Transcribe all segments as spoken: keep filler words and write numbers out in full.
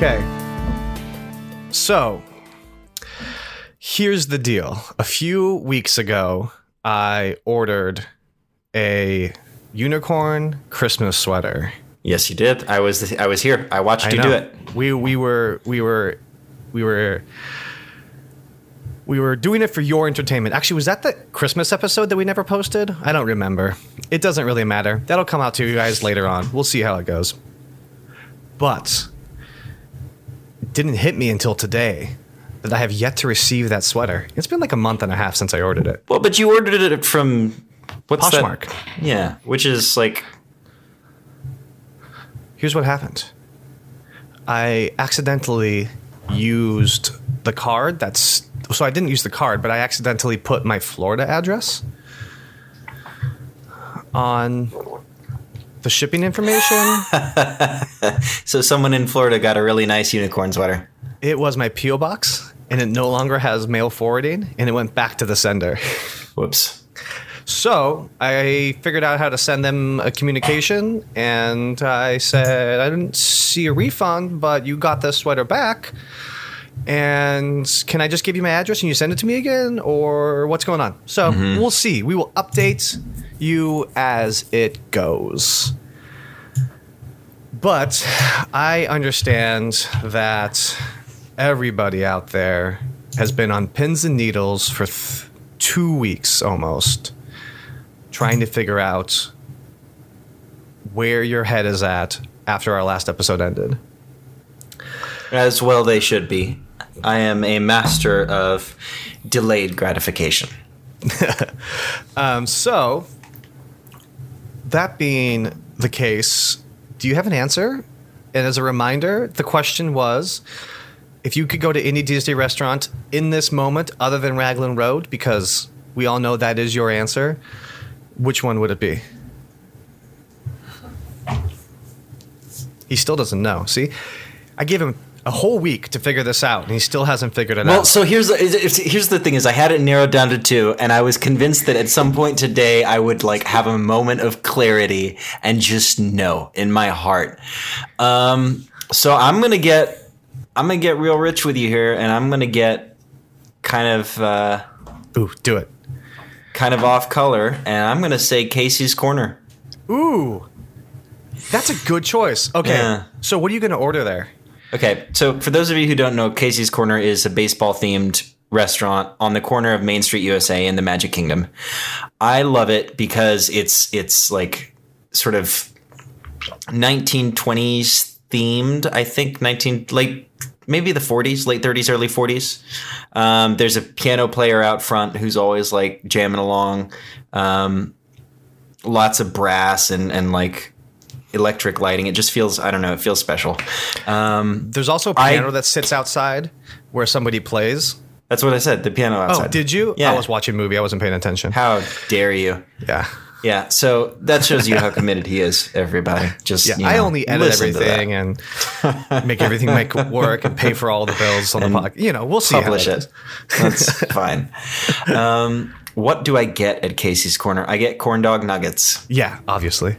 Okay. So, here's the deal. A few weeks ago, I ordered a unicorn Christmas sweater. Yes, you did. I was I was here. I watched I you know. do it. We we were we were we were we were doing it for your entertainment. Actually, was that the Christmas episode that we never posted? I don't remember. It doesn't really matter. That'll come out to you guys later on. We'll see how it goes. But it didn't hit me until today that I have yet to receive that sweater. It's been like a month and a half since I ordered it. Well, but you ordered it from what's Poshmark. That? Yeah, which is like. Here's what happened. I accidentally used the card. That's so I didn't use the card, but I accidentally put my Florida address on the shipping information. So someone in Florida got a really nice unicorn sweater. It was my P O box, and it no longer has mail forwarding, and it went back to the sender. Whoops. So I figured out how to send them a communication, and I said, I didn't see a refund, but you got the sweater back. And can I just give you my address and you send it to me again, or what's going on? So mm-hmm. we'll see. We will update you as it goes. But I understand that everybody out there has been on pins and needles for th- two weeks almost, trying to figure out where your head is at after our last episode ended. As well they should be. I am a master of delayed gratification. um, so, that being the case, do you have an answer? And as a reminder, the question was, if you could go to any Disney restaurant in this moment other than Raglan Road, because we all know that is your answer, which one would it be? He still doesn't know. See, I gave him a whole week to figure this out, and he still hasn't figured it well, out. Well, so here's the, here's the thing is I had it narrowed down to two, and I was convinced that at some point today I would like have a moment of clarity and just know in my heart. Um, so I'm going to get I'm going to get real rich with you here, and I'm going to get kind of uh, Ooh, do it. kind of off color, and I'm going to say Casey's Corner. Ooh, that's a good choice. Okay, yeah. So what are you going to order there? Okay, so for those of you who don't know, Casey's Corner is a baseball-themed restaurant on the corner of Main Street U S A in the Magic Kingdom. I love it because it's it's like sort of nineteen twenties themed, I think, nineteen like maybe the forties, late thirties, early forties. Um, there's a piano player out front who's always like jamming along. Um, lots of brass and, and like electric lighting. It just feels, I don't know, it feels special. Um, there's also a piano I, that sits outside where somebody plays. That's what I said, the piano outside. Oh, did you? Yeah. I was watching a movie. I wasn't paying attention. How dare you? Yeah. Yeah, so that shows you how committed he is, everybody. Just yeah, you know, I only edit everything and make everything make work and pay for all the bills on and the podcast. You know, we'll see. Publish it. That's fine. Um, what do I get at Casey's Corner? I get corn dog nuggets. Yeah, obviously.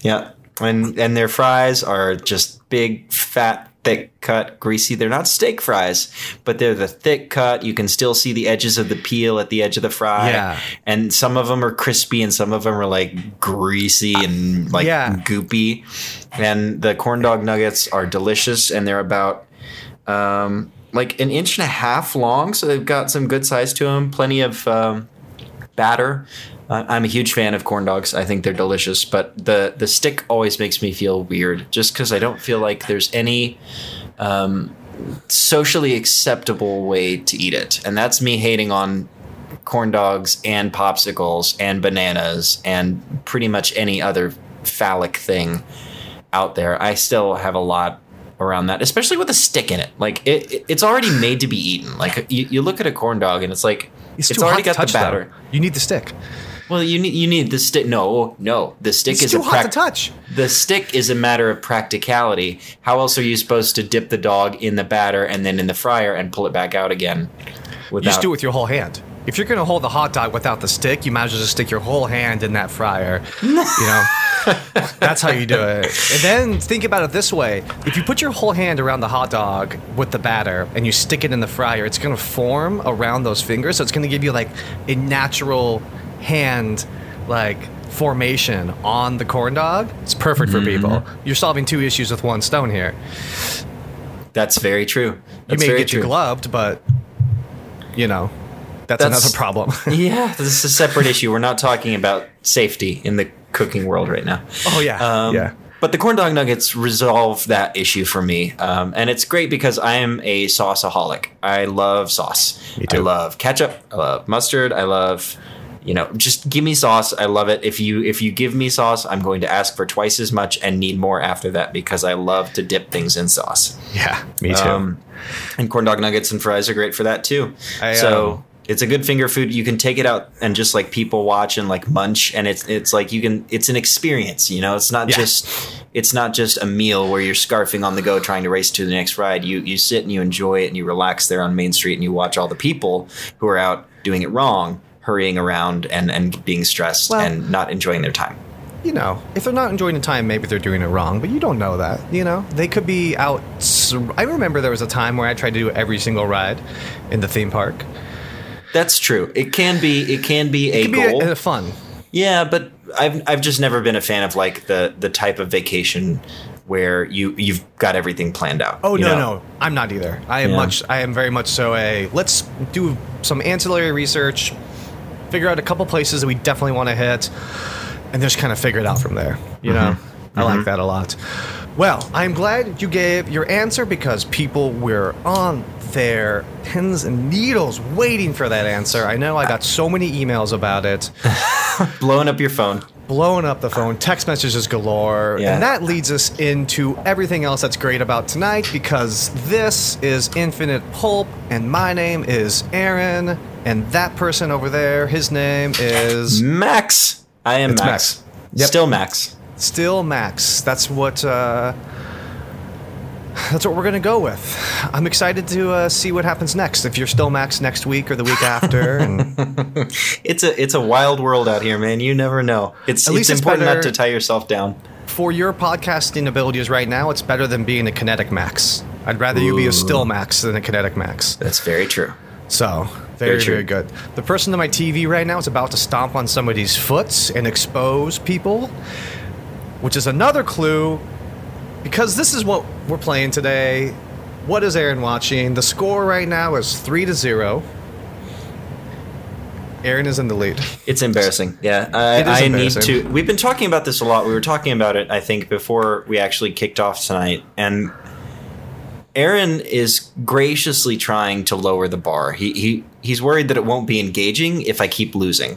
Yeah, and and their fries are just big, fat, thick cut, greasy. They're not steak fries, but they're the thick cut. You can still see the edges of the peel at the edge of the fry. Yeah. And some of them are crispy and some of them are like greasy and like yeah. goopy. And the corn dog nuggets are delicious, and they're about um, like an inch and a half long. So they've got some good size to them. Plenty of um, batter. Uh, I'm a huge fan of corn dogs. I think they're delicious, but the, the stick always makes me feel weird just because I don't feel like there's any um, socially acceptable way to eat it. And that's me hating on corn dogs and popsicles and bananas and pretty much any other phallic thing out there. I still have a lot around that, especially with a stick in it. Like it, it it's already made to be eaten. Like you, you look at a corn dog and it's like, it's, it's already got the batter. Though. You need the stick. Well, you need you need the stick. No, no, the stick it's is too a hot pra- to touch. The stick is a matter of practicality. How else are you supposed to dip the dog in the batter and then in the fryer and pull it back out again? Without- you just do it with your whole hand. If you're going to hold the hot dog without the stick, you might as well just stick your whole hand in that fryer. You know. That's how you do it. And then think about it this way. If you put your whole hand around the hot dog with the batter and you stick it in the fryer, it's going to form around those fingers. So it's going to give you like a natural hand like formation on the corn dog. It's perfect for mm-hmm. people. You're solving two issues with one stone here. That's very true. That's you may get you gloved, but, you know, that's, that's another problem. Yeah, this is a separate issue. We're not talking about safety in the cooking world right now. Oh, yeah. Um, yeah. But the corn dog nuggets resolve that issue for me. Um, and it's great because I am a sauceaholic. I love sauce. Me too. I love ketchup. I love mustard. I love... You know, just give me sauce. I love it. If you if you give me sauce, I'm going to ask for twice as much and need more after that because I love to dip things in sauce. Yeah, me too. Um, and corn dog nuggets and fries are great for that too. I, so um, it's a good finger food. You can take it out and just like people watch and like munch, and it's it's like you can. It's an experience. You know, it's not yeah. just it's not just a meal where you're scarfing on the go trying to race to the next ride. You you sit and you enjoy it and you relax there on Main Street and you watch all the people who are out doing it wrong. Hurrying around and, and being stressed well, and not enjoying their time. You know, if they're not enjoying the time, maybe they're doing it wrong, but you don't know that, you know? They could be out... I remember there was a time where I tried to do every single ride in the theme park. That's true. It can be It can be it a can be goal. A, a fun. Yeah, but I've I've just never been a fan of, like, the, the type of vacation where you, you've got everything planned out. Oh, no, know? no. I'm not either. I am yeah. much. I am very much so a... Let's do some ancillary research... Figure out a couple places that we definitely want to hit and just kind of figure it out from there. You mm-hmm. know, I mm-hmm. like that a lot. Well, I'm glad you gave your answer because people were on their pins and needles waiting for that answer. I know I got so many emails about it. Blowing up your phone. Blowing up the phone. Text messages galore. Yeah. And that leads us into everything else that's great about tonight because this is Infinite Pulp and my name is Aaron. And that person over there, his name is... Max. I am it's Max. Max. Yep. Still Max. Still Max. That's what uh, that's what we're going to go with. I'm excited to uh, see what happens next. If you're still Max next week or the week after. And... it's a it's a wild world out here, man. You never know. It's, it's important it's not to tie yourself down. For your podcasting abilities right now, it's better than being a kinetic Max. I'd rather Ooh. you be a still Max than a kinetic Max. That's very true. So... Very, very, very good. The person on my T V right now is about to stomp on somebody's foot and expose people, which is another clue, because this is what we're playing today. What is Aaron watching? The score right now is three to zero. Aaron is in the lead. It's embarrassing. Yeah, I, it is I embarrassing. need to. We've been talking about this a lot. We were talking about it, I think, before we actually kicked off tonight, and. Aaron is graciously trying to lower the bar. He he he's worried that it won't be engaging if I keep losing,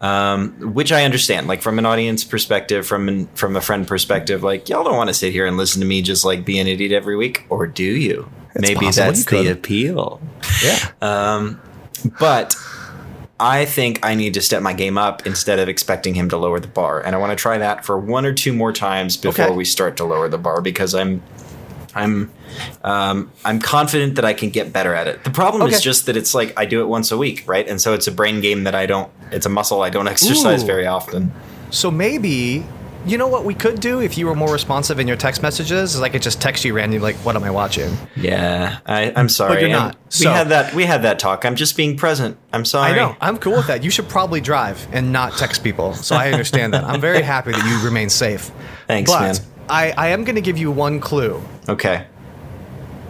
um, which I understand. Like from an audience perspective, from an, from a friend perspective, like y'all don't want to sit here and listen to me just like be an idiot every week, or do you? It's Maybe possible. that's you the appeal. Yeah. Um, but I think I need to step my game up instead of expecting him to lower the bar, and I want to try that for one or two more times before okay. we start to lower the bar because I'm. I'm um, I'm confident that I can get better at it. The problem okay. is just that it's like I do it once a week, right? And so it's a brain game that I don't – it's a muscle I don't exercise Ooh. very often. So maybe – you know what we could do if you were more responsive in your text messages is I could just text you randomly like, what am I watching? Yeah. I, I'm sorry. But you're not. So, we, had that, we had that talk. I'm just being present. I'm sorry. I know. I'm cool with that. You should probably drive and not text people. So I understand that. I'm very happy that you remain safe. Thanks, but, man. I, I am going to give you one clue. Okay.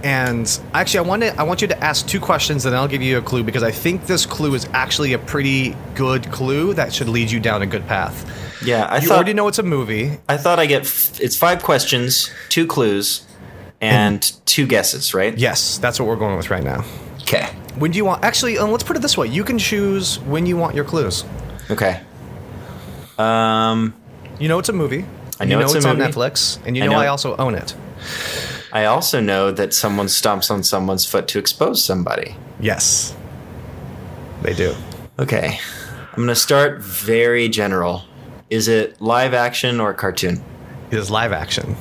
And actually, I want to, I want you to ask two questions, and I'll give you a clue, because I think this clue is actually a pretty good clue that should lead you down a good path. Yeah. I you thought, already know it's a movie. I thought I get... F- it's five questions, two clues, and two guesses, right? Yes. That's what we're going with right now. Okay. When do you want... Actually, um, let's put it this way. You can choose when you want your clues. Okay. Um, You know it's a movie. I know, you know it's, it's on Netflix, and you know I, know I also own it. I also know that someone stomps on someone's foot to expose somebody. Yes. They do. Okay. I'm going to start very general. Is it live action or cartoon? It is live action.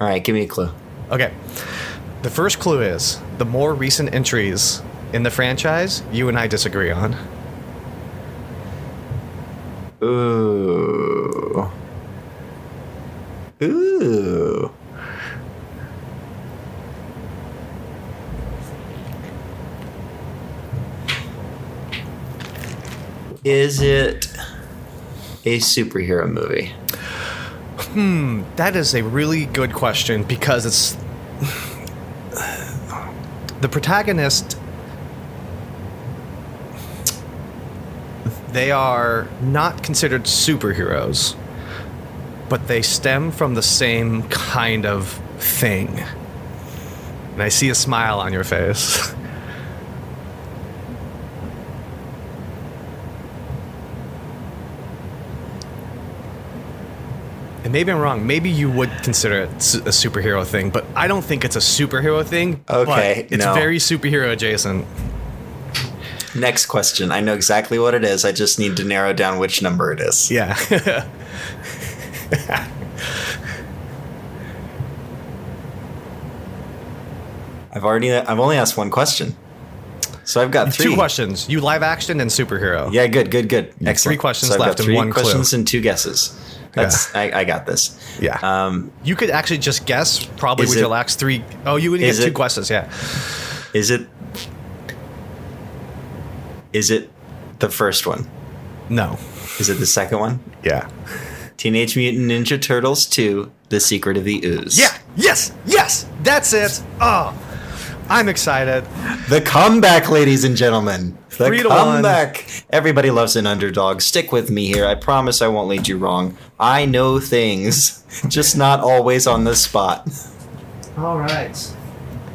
All right. Give me a clue. Okay. The first clue is the more recent entries in the franchise you and I disagree on. Ooh. Ooh. Is it a superhero movie? Hmm, that is a really good question, because it's the protagonist. They are not considered superheroes, but they stem from the same kind of thing. And I see a smile on your face. And maybe I'm wrong. Maybe you would consider it a superhero thing, but I don't think it's a superhero thing. Okay, but it's no. very superhero adjacent. Next question. I know exactly what it is. I just need to narrow down which number it is. Yeah. I've already. I've only asked one question, so I've got three. Two questions. You live action and superhero. Yeah. Good. Good. Good. Excellent. Three questions so I've left got three and one questions clue. And two guesses. That's, yeah. I, I got this. Yeah. Um, you could actually just guess. Probably with your last three. Oh, you would get two it, questions. Yeah. Is it? Is it the first one? No. Is it the second one? Yeah. Teenage Mutant Ninja Turtles two: The Secret of the Ooze. Yeah. Yes. Yes. That's it. Oh, I'm excited. The comeback, ladies and gentlemen. The Three to comeback. One. Everybody loves an underdog. Stick with me here. I promise I won't lead you wrong. I know things, just not always on the spot. All right.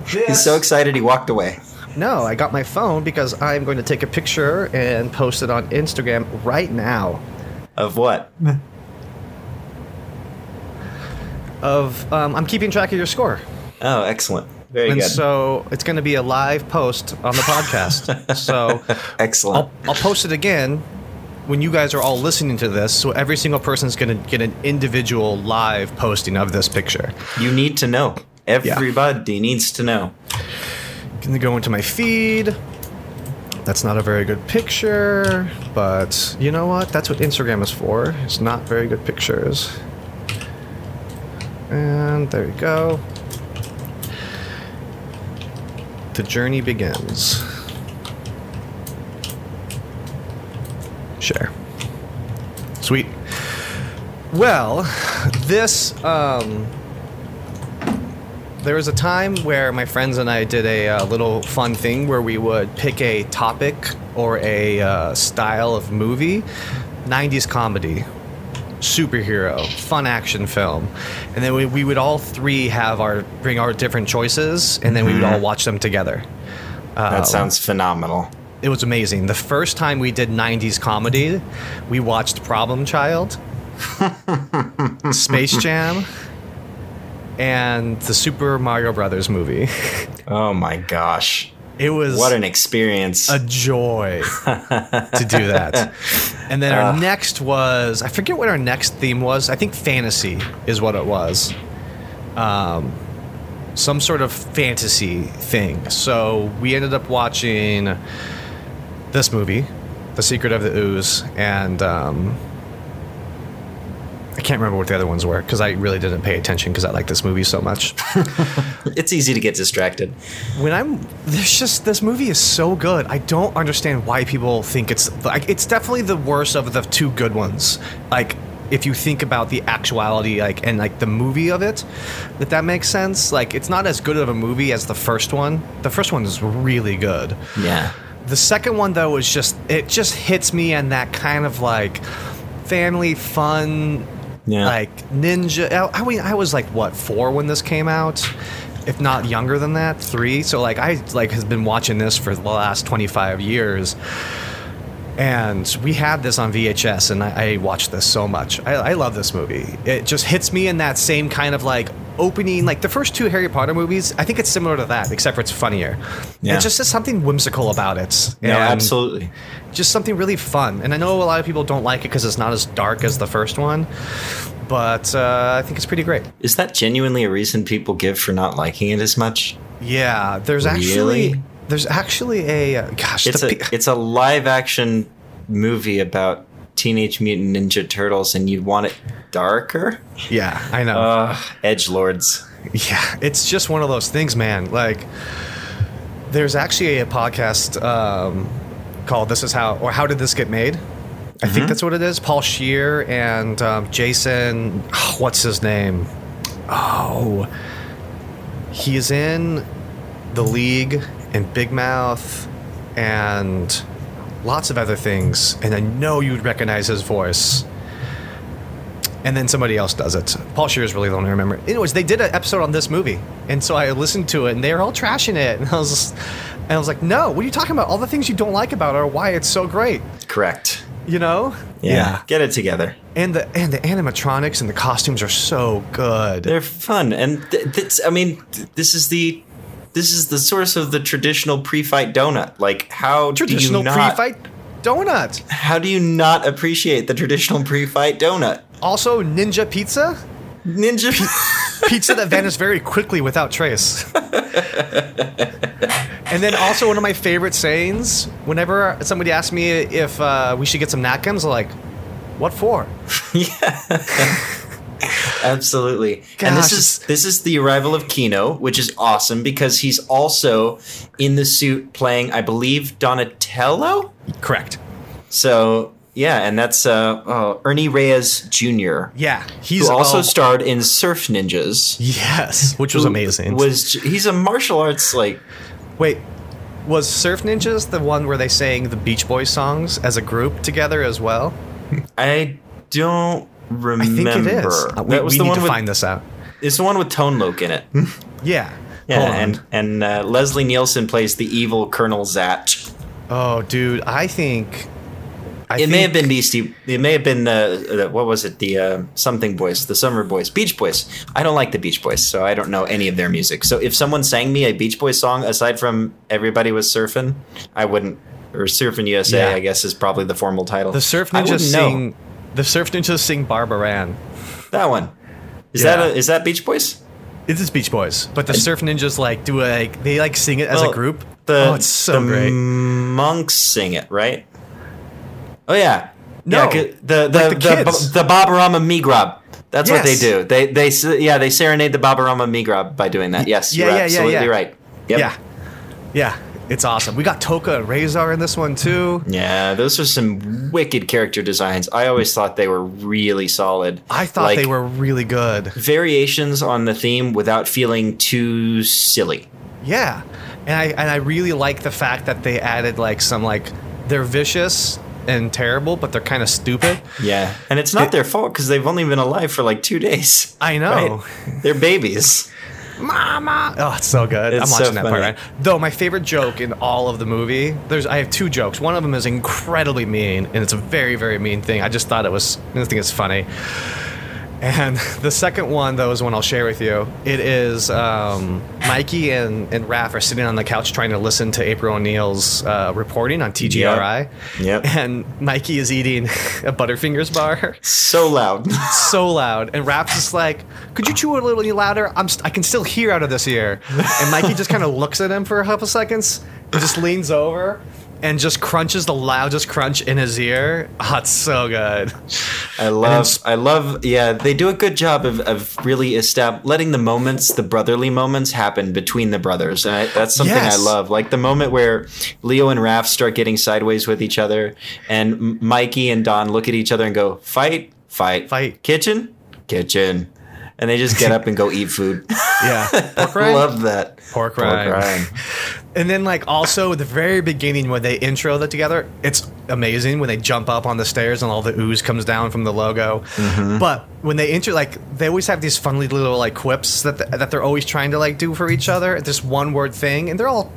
This- He's so excited he walked away. No, I got my phone because I'm going to take a picture and post it on Instagram right now. Of what? Of um, I'm keeping track of your score. Oh, excellent. Very and good. And so it's going to be a live post on the podcast. So excellent. I'll, I'll post it again when you guys are all listening to this. So every single person's going to get an individual live posting of this picture. You need to know. Everybody yeah. needs to know. Going to go into my feed. That's not a very good picture, but you know what? That's what Instagram is for. It's not very good pictures. And there you go. The journey begins. Share. Sweet. Well, this, um... there was a time where my friends and I did a uh, little fun thing where we would pick a topic or a uh, style of movie, nineties comedy, superhero, fun action film. And then we, we would all three have our bring our different choices, and then we would all watch them together. Uh, that sounds phenomenal. It was amazing. The first time we did nineties comedy, we watched Problem Child, Space Jam, and the Super Mario Brothers movie. Oh my gosh. It was... what an experience. A joy to do that. And then uh, our next was... I forget what our next theme was. I think fantasy is what it was. Um, some sort of fantasy thing. So we ended up watching this movie, The Secret of the Ooze, and... Um, I can't remember what the other ones were because I really didn't pay attention because I like this movie so much. It's easy to get distracted. When I'm, there's just, this movie is so good. I don't understand why people think it's, like, it's definitely the worst of the two good ones. Like, if you think about the actuality, like, and, like, the movie of it, if that makes sense. Like, it's not as good of a movie as the first one. The first one is really good. Yeah. The second one, though, is just, it just hits me in that kind of, like, family fun. Yeah. Like ninja, I mean, I was like what four when this came out, if not younger than that, three. So like I like has been watching this for the last twenty-five years, and we had this on V H S, and I, I watched this so much. I, I love this movie. It just hits me in that same kind of like opening, like the first two Harry Potter movies. I think it's similar to that, except for it's funnier. Yeah. It just is something whimsical about it. Yeah, no, absolutely. Just something really fun. And I know a lot of people don't like it because it's not as dark as the first one, but uh, I think it's pretty great. Is that genuinely a reason people give for not liking it as much? Yeah, there's really? actually there's actually a uh, gosh, it's a pe- it's a live action movie about Teenage Mutant Ninja Turtles, and you'd want it darker. Yeah, I know. Uh, Edgelords. Yeah, it's just one of those things, man. Like, there's actually a podcast um, called This Is How, or How Did This Get Made? I mm-hmm. think that's what it is. Paul Scheer and um, Jason, oh, what's his name? Oh, he is in The League and Big Mouth and lots of other things. And I know you'd recognize his voice. And then somebody else does it. Paul Scheer is really the one I remember. Anyways, they did an episode on this movie. And so I listened to it, and they were all trashing it. And I was just, and I was like, no, what are you talking about? All the things you don't like about it are why it's so great. Correct. You know? Yeah. yeah. Get it together. And the and the animatronics and the costumes are so good. They're fun. And th- th- I mean, th- this is the... This is the source of the traditional pre-fight donut. Like, how traditional do you not... Traditional pre-fight donut. How do you not appreciate the traditional pre-fight donut? Also, ninja pizza? Ninja pizza. Pizza that vanished very quickly without trace. And then also one of my favorite sayings, whenever somebody asks me if uh, we should get some napkins, I'm like, what for? Yeah. Absolutely. Gosh. And this is this is the arrival of Kino, which is awesome because he's also in the suit playing, I believe, Donatello? Correct. So, yeah, and that's uh, oh, Ernie Reyes, Junior Yeah. He's who also oh, starred in Surf Ninjas. Yes, which was amazing. Was He's a martial arts, like... Wait, was Surf Ninjas the one where they sang the Beach Boys songs as a group together as well? I don't... remember. I think it is. That we was we the need one to with, find this out. It's the one with Tone Loc in it. yeah. Yeah, Hold and, and uh, Leslie Nielsen plays the evil Colonel Zatch. Oh, dude, I think... I it think, may have been Beastie. It may have been, uh, what was it, the uh, something boys, the Summer Boys, Beach Boys. I don't like the Beach Boys, so I don't know any of their music. So if someone sang me a Beach Boys song, aside from Everybody Was Surfing, I wouldn't, or Surfing U S A, yeah. I guess, is probably the formal title. The Surf Ninjas sing... Know. The Surf Ninjas sing Barbaran. That one. Is yeah. that a, is that Beach Boys? It is Beach Boys. But the Surf Ninjas like do a, like they like sing it as well, a group. The, oh, it's so the great. The monks sing it, right? Oh yeah. No. Yeah, the the like the, the, the Babarama Migrab. That's yes. what they do. They they yeah, they serenade the Babarama Migrab by doing that. Yes. Yeah, you're yeah, absolutely yeah, yeah. right. Yep. Yeah. Yeah. It's awesome. We got Toka and Razor in this one, too. Yeah, those are some wicked character designs. I always thought they were really solid. I thought like, they were really good. Variations on the theme without feeling too silly. Yeah. And I and I really like the fact that they added, like, some, like, they're vicious and terrible, but they're kind of stupid. Yeah. And it's not it, their fault because they've only been alive for, like, two days. I know. Right? They're babies. Mama. Oh, it's so good. It's I'm watching so that funny. part. Right? Though my favorite joke in all of the movie, there's I have two jokes. One of them is incredibly mean, and it's a very, very mean thing. I just thought it was, I think it's funny. And the second one, though, is one I'll share with you. It is um, Mikey and, and Raph are sitting on the couch trying to listen to April O'Neil's uh, reporting on T G R I. Yep. Yep. And Mikey is eating a Butterfingers bar. So loud. so loud. And Raph's just like, could you chew a little louder? I'm st- I can still hear out of this ear. And Mikey just kind of looks at him for a couple seconds, just leans over. And just crunches the loudest crunch in his ear. Oh, it's so good. I love, I love, yeah, they do a good job of, of really estab- letting the moments, the brotherly moments happen between the brothers. And I, that's something yes. I love. Like the moment where Leo and Raph start getting sideways with each other and Mikey and Don look at each other and go, fight, fight, fight, kitchen, kitchen. And they just get up and go eat food. Yeah. Pork rind. Love that. Pork rind. Pork rind. And then, like, also at the very beginning when they intro that together, it's amazing when they jump up on the stairs and all the ooze comes down from the logo. Mm-hmm. But when they intro, like, they always have these funny little, like, quips that, th- that they're always trying to, like, do for each other. This one-word thing. And they're all,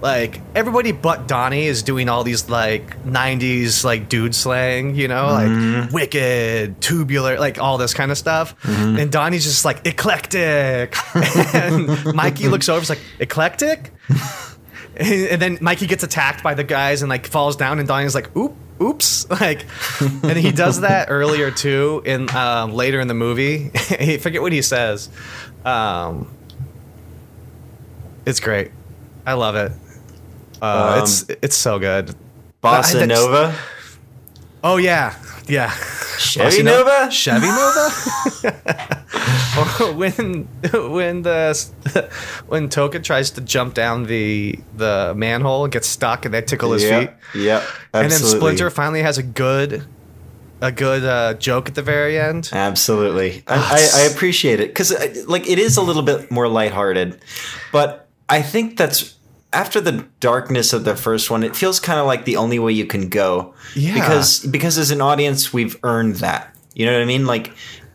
like, everybody but Donnie is doing all these, like, nineties, like, dude slang, you know? Mm-hmm. Like, wicked, tubular, like, all this kind of stuff. Mm-hmm. And Donnie's just like eclectic, and Mikey looks over, he's like eclectic, and, and then Mikey gets attacked by the guys and like falls down, and Donnie's like oop, oops, like, and he does that earlier too, in um, later in the movie. I forget what he says. Um, it's great, I love it. Uh, um, it's it's so good. Bossa Nova. Oh yeah, yeah. Chevy Nova? Chevy Nova? Or when when the when Toka tries to jump down the the manhole and gets stuck and they tickle his yep, feet. Yep. Absolutely. And then Splinter finally has a good a good uh, joke at the very end. Absolutely. I, I, I appreciate it because like it is a little bit more lighthearted, but I think that's after the darkness of the first one, it feels kind of like the only way you can go. Yeah. Because because as an audience, we've earned that. You know what I mean? Like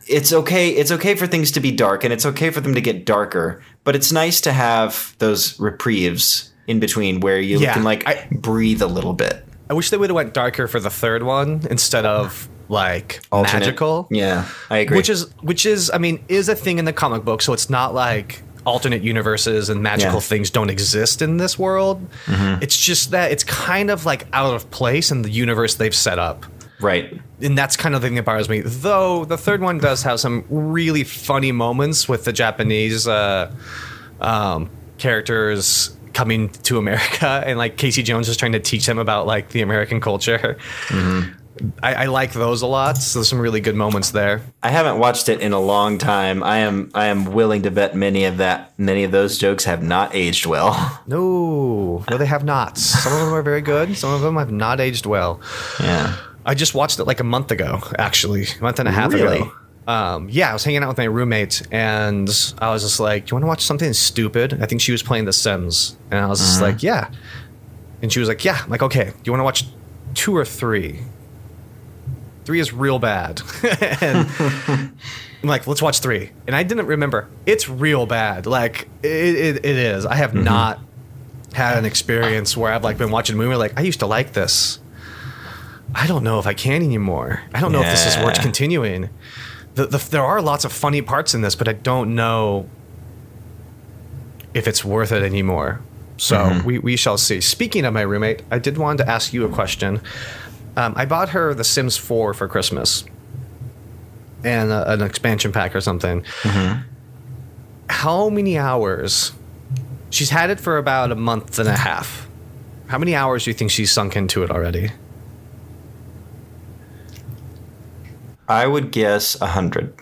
it's okay. It's okay for things to be dark and it's okay for them to get darker, but it's nice to have those reprieves in between where you yeah, can like I, breathe a little bit. I wish they would have went darker for the third one instead of like alternate. Magical. Yeah, I agree. Which is which is I mean, is a thing in the comic book. So it's not like alternate universes and magical yeah. things don't exist in this world. Mm-hmm. It's just that it's kind of like out of place in the universe they've set up. Right. And that's kind of the thing that bothers me. Though the third one does have some really funny moments with the Japanese uh, um, characters coming to America and like Casey Jones is trying to teach them about like the American culture. Mm-hmm. I, I like those a lot. So there's some really good moments there. I haven't watched it in a long time. I am I am willing to bet many of that many of those jokes have not aged well. No, no, they have not. Some of them are very good. Some of them have not aged well. Yeah, I just watched it like a month ago, actually, a month and a half really? ago. Um, yeah, I was hanging out with my roommate, and I was just like, "Do you want to watch something stupid?" I think she was playing The Sims, and I was just uh-huh. like, "Yeah," and she was like, "Yeah." I'm like, okay, do you want to watch two or three? Three is real bad. And I'm like, let's watch three. And I didn't remember. It's real bad. Like, it, it, it is. I have mm-hmm. not had an experience where I've, like, been watching a movie like, I used to like this. I don't know if I can anymore. I don't yeah. know if this is worth continuing. The, the, there are lots of funny parts in this, but I don't know if it's worth it anymore. So mm-hmm. we, we shall see. Speaking of my roommate, I did want to ask you a question. Um, I bought her The Sims four for Christmas and a, an expansion pack or something. Mm-hmm. How many hours? She's had it for about a month and a half. How many hours do you think she's sunk into it already? I would guess one hundred.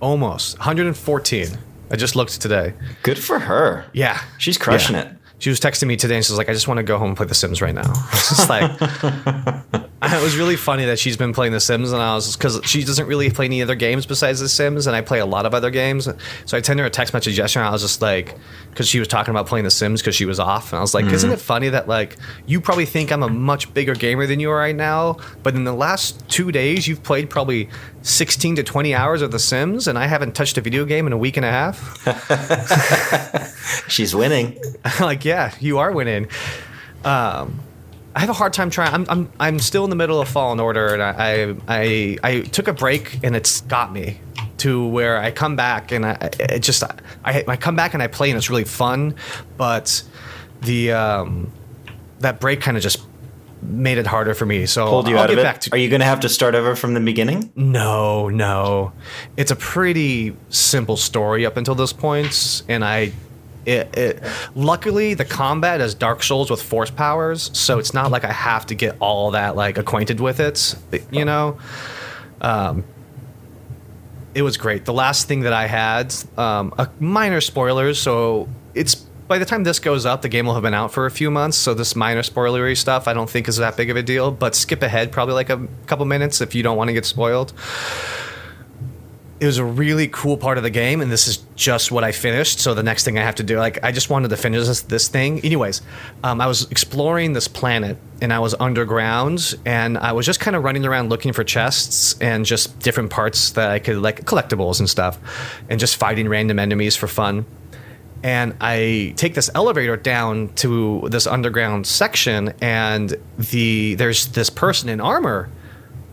Almost. one hundred fourteen. I just looked today. Good for her. Yeah. She's crushing yeah. it. She was texting me today and she was like, I just want to go home and play The Sims right now. It's just like, it was really funny that she's been playing The Sims and I was just, because she doesn't really play any other games besides The Sims and I play a lot of other games. So I sent her a text message yesterday and I was just like, because she was talking about playing The Sims because she was off. And I was like, mm-hmm. isn't it funny that like, you probably think I'm a much bigger gamer than you are right now, but in the last two days you've played probably sixteen to twenty hours of The Sims and I haven't touched a video game in a week and a half. She's winning. Like, yeah, you are winning. Um, I have a hard time trying. I'm I'm I'm still in the middle of Fallen Order, and I I I, I took a break, and it's got me to where I come back, and I it just I I come back and I play, and it's really fun. But the um, that break kind of just made it harder for me. So Pulled you I'll out get of it. back to. Are you going to have to start over from the beginning? No, no. It's a pretty simple story up until this point, and I. It, it, luckily, the combat is Dark Souls with force powers, so it's not like I have to get all that like acquainted with it, you know? Um, it was great. The last thing that I had, um, a minor spoilers, so it's by the time this goes up, the game will have been out for a few months, so this minor spoilery stuff I don't think is that big of a deal, but skip ahead probably like a couple minutes if you don't want to get spoiled. It was a really cool part of the game, and this is just what I finished, so the next thing I have to do, like, I just wanted to finish this, this thing. Anyways, um, I was exploring this planet, and I was underground, and I was just kind of running around looking for chests and just different parts that I could, like, collectibles and stuff, and just fighting random enemies for fun. And I take this elevator down to this underground section, and the there's this person in armor,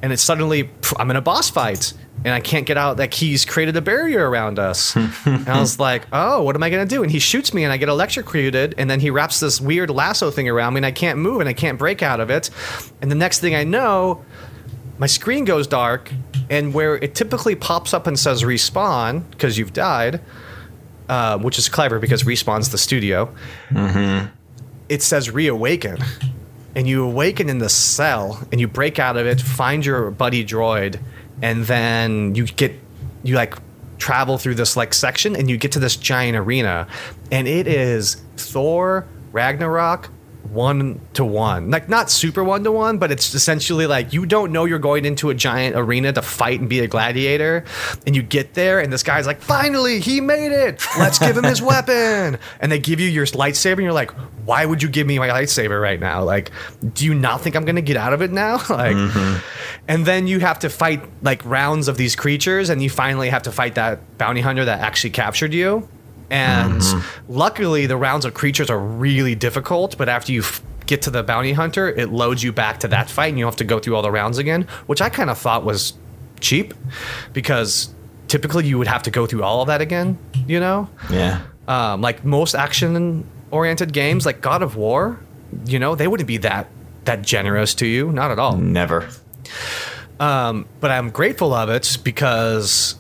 and it's suddenly, I'm in a boss fight. And I can't get out that he's created a barrier around us. And I was like, oh, what am I going to do? And he shoots me and I get electrocuted. And then he wraps this weird lasso thing around me and I can't move and I can't break out of it. And the next thing I know, my screen goes dark. And where it typically pops up and says respawn because you've died, uh, which is clever because respawn's the studio. Mm-hmm. It says reawaken. And you awaken in the cell and you break out of it, find your buddy droid. and then you get you like travel through this like section and you get to this giant arena, and it is Thor Ragnarok one to one. Like not super one to one, but it's essentially like you don't know you're going into a giant arena to fight and be a gladiator, and you get there and this guy's like, finally he made it, let's give him his weapon, and they give you your lightsaber and you're like, why would you give me my lightsaber right now? Like, do you not think I'm gonna get out of it now? Like, mm-hmm. And then you have to fight like rounds of these creatures, and you finally have to fight that bounty hunter that actually captured you. And mm-hmm. luckily, the rounds of creatures are really difficult, but after you f- get to the bounty hunter, it loads you back to that fight, and you have to go through all the rounds again, which I kind of thought was cheap, because typically you would have to go through all of that again, you know? Yeah. Um, like most action-oriented games, like God of War, you know, they wouldn't be that that generous to you. Not at all. Never. Um, but I'm grateful of it, because...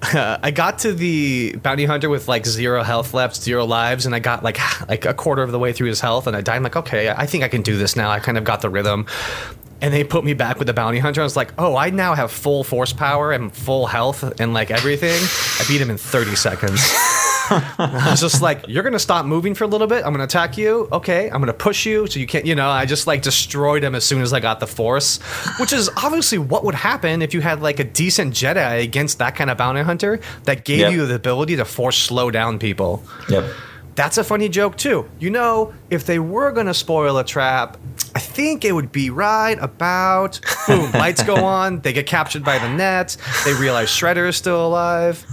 Uh, I got to the bounty hunter with like zero health left, zero lives, and I got like like a quarter of the way through his health, and I died. I'm like, okay, I think I can do this now. I kind of got the rhythm. And they put me back with the bounty hunter. I was like, oh, I now have full force power and full health and like everything. I beat him in thirty seconds. I was just like, you're going to stop moving for a little bit. I'm going to attack you. Okay. I'm going to push you so you can't, you know, I just like destroyed him as soon as I got the force, which is obviously what would happen if you had like a decent Jedi against that kind of bounty hunter that gave yep. you the ability to force slow down people. Yep. That's a funny joke too. You know, if they were going to spoil a trap, I think it would be right about, boom, lights go on, they get captured by the net, they realize Shredder is still alive.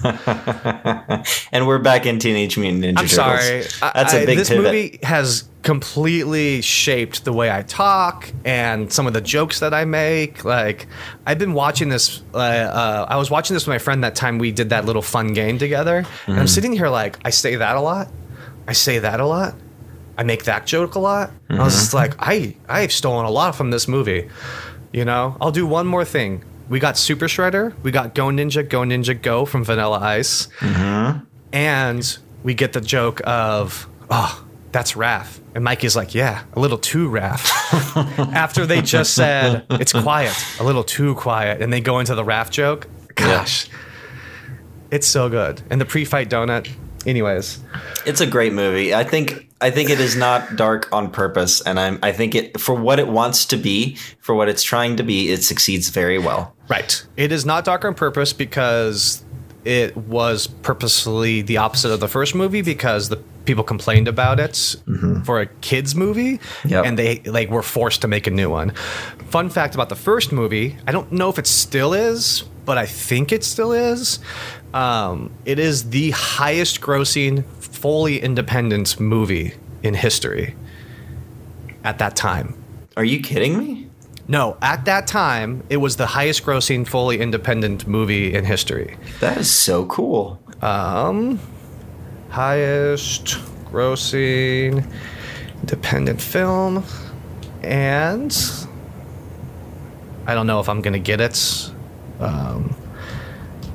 And we're back in Teenage Mutant Ninja Turtles. I'm sorry. That's I, a big I, This pivot. movie has completely shaped the way I talk and some of the jokes that I make. Like, I've been watching this. Uh, uh, I was watching this with my friend that time we did that little fun game together. Mm. And I'm sitting here like, I say that a lot. I say that a lot. I make that joke a lot. Mm-hmm. I was just like, I I've stolen a lot from this movie. You know, I'll do one more thing. We got Super Shredder. We got Go Ninja, Go Ninja, Go from Vanilla Ice. Mm-hmm. And we get the joke of, oh, that's Raph. And Mikey's like, yeah, a little too Raph. After they just said, it's quiet, a little too quiet. And they go into the Raph joke. Gosh, yeah. It's so good. And the pre-fight donut. Anyways, it's a great movie. I think I think it is not dark on purpose, and I'm I think it for what it wants to be, for what it's trying to be, it succeeds very well. Right. It is not dark on purpose because it was purposely the opposite of the first movie, because the people complained about it mm-hmm. for a kids movie, yep. and they like were forced to make a new one. Fun fact about the first movie, I don't know if it still is, but I think it still is. Um, it is the highest grossing, fully independent movie in history at that time. Are you kidding me? No, at that time, it was the highest grossing, fully independent movie in history. That is so cool. Um, highest grossing independent film. And I don't know if I'm going to get it. Um...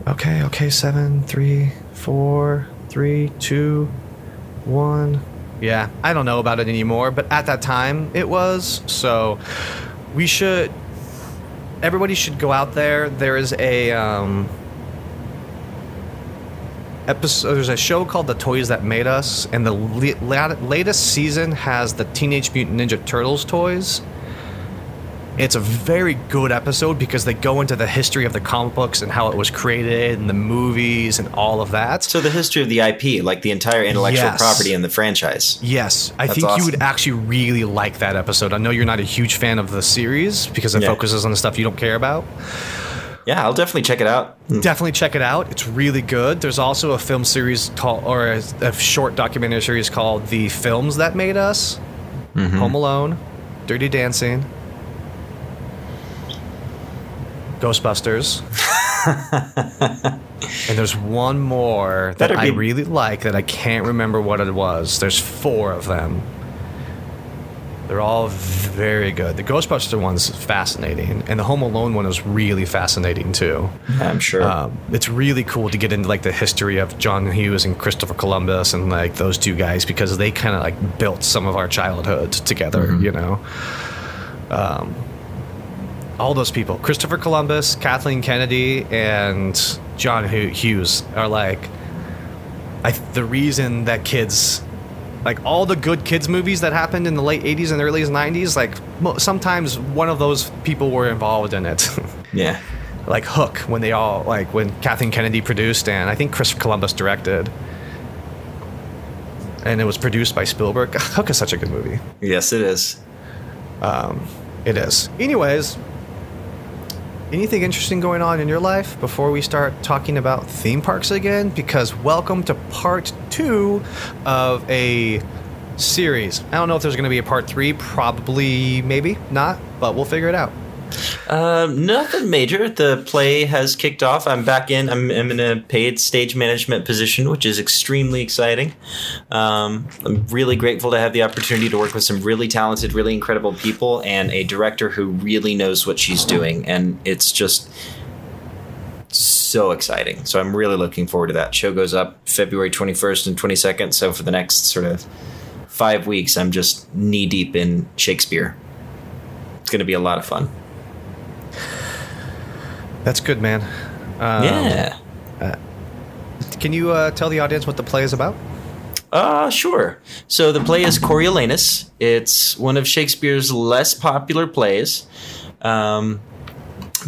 Okay, okay, seven, three, four, three, two, one. Yeah, I don't know about it anymore, but at that time it was. So we should, everybody should go out there. There is a um, episode, there's a show called The Toys That Made Us, and the le- latest season has the Teenage Mutant Ninja Turtles toys. It's a very good episode because they go into the history of the comic books and how it was created and the movies and all of that. So the history of the I P, like the entire intellectual yes. property in the franchise. Yes. I That's think awesome. You would actually really like that episode. I know you're not a huge fan of the series because it yeah. focuses on the stuff you don't care about. Yeah, I'll definitely check it out. Definitely check it out. It's really good. There's also a film series called, or a, a short documentary series called The Films That Made Us, mm-hmm. Home Alone, Dirty Dancing, Ghostbusters. And there's one more that That'd I be... really like that I can't remember what it was. There's four of them. They're all very good. The Ghostbusters one's fascinating, and the Home Alone one is really fascinating too. I'm sure. Um, it's really cool to get into like the history of John Hughes and Christopher Columbus and like those two guys, because they kind of like built some of our childhood together, mm-hmm. you know. Um all those people, Christopher Columbus, Kathleen Kennedy, and John Hughes are like, I, the reason that kids, like all the good kids movies that happened in the late eighties and early nineties, like mo- sometimes one of those people were involved in it. Yeah. Like Hook, when they all, like when Kathleen Kennedy produced, and I think Christopher Columbus directed. And it was produced by Spielberg. Hook is such a good movie. Yes, it is. Um, it is. Anyways, anything interesting going on in your life before we start talking about theme parks again? Because welcome to part two of a series. I don't know if there's going to be a part three. Probably, maybe not, but we'll figure it out. Um, nothing major. The play has kicked off. I'm back in. I'm, I'm in a paid stage management position, which is extremely exciting. Um, I'm really grateful to have the opportunity to work with some really talented, really incredible people and a director who really knows what she's doing. And it's just so exciting. So I'm really looking forward to that. Show goes up February twenty-first and twenty-second. So for the next sort of five weeks, I'm just knee deep in Shakespeare. It's going to be a lot of fun. That's good, man. Um, yeah. Uh, can you uh, tell the audience what the play is about? Uh, sure. So the play is Coriolanus. It's one of Shakespeare's less popular plays um,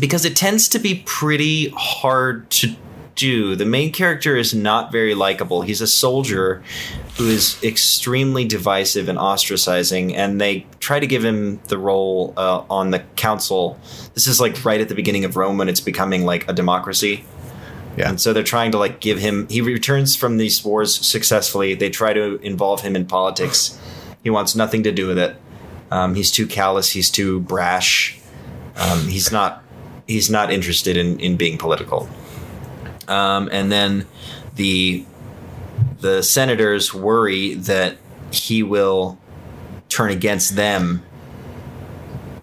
because it tends to be pretty hard to do. The main character is not very likable. He's a soldier who is extremely divisive and ostracizing, and they try to give him the role uh, on the council. This is like right at the beginning of Rome when it's becoming like a democracy. Yeah. And so they're trying to like give him, he returns from these wars successfully. They try to involve him in politics. He wants nothing to do with it. Um, he's too callous. He's too brash. Um, he's not, he's not interested in, in being political. Um, and then the the senators worry that he will turn against them,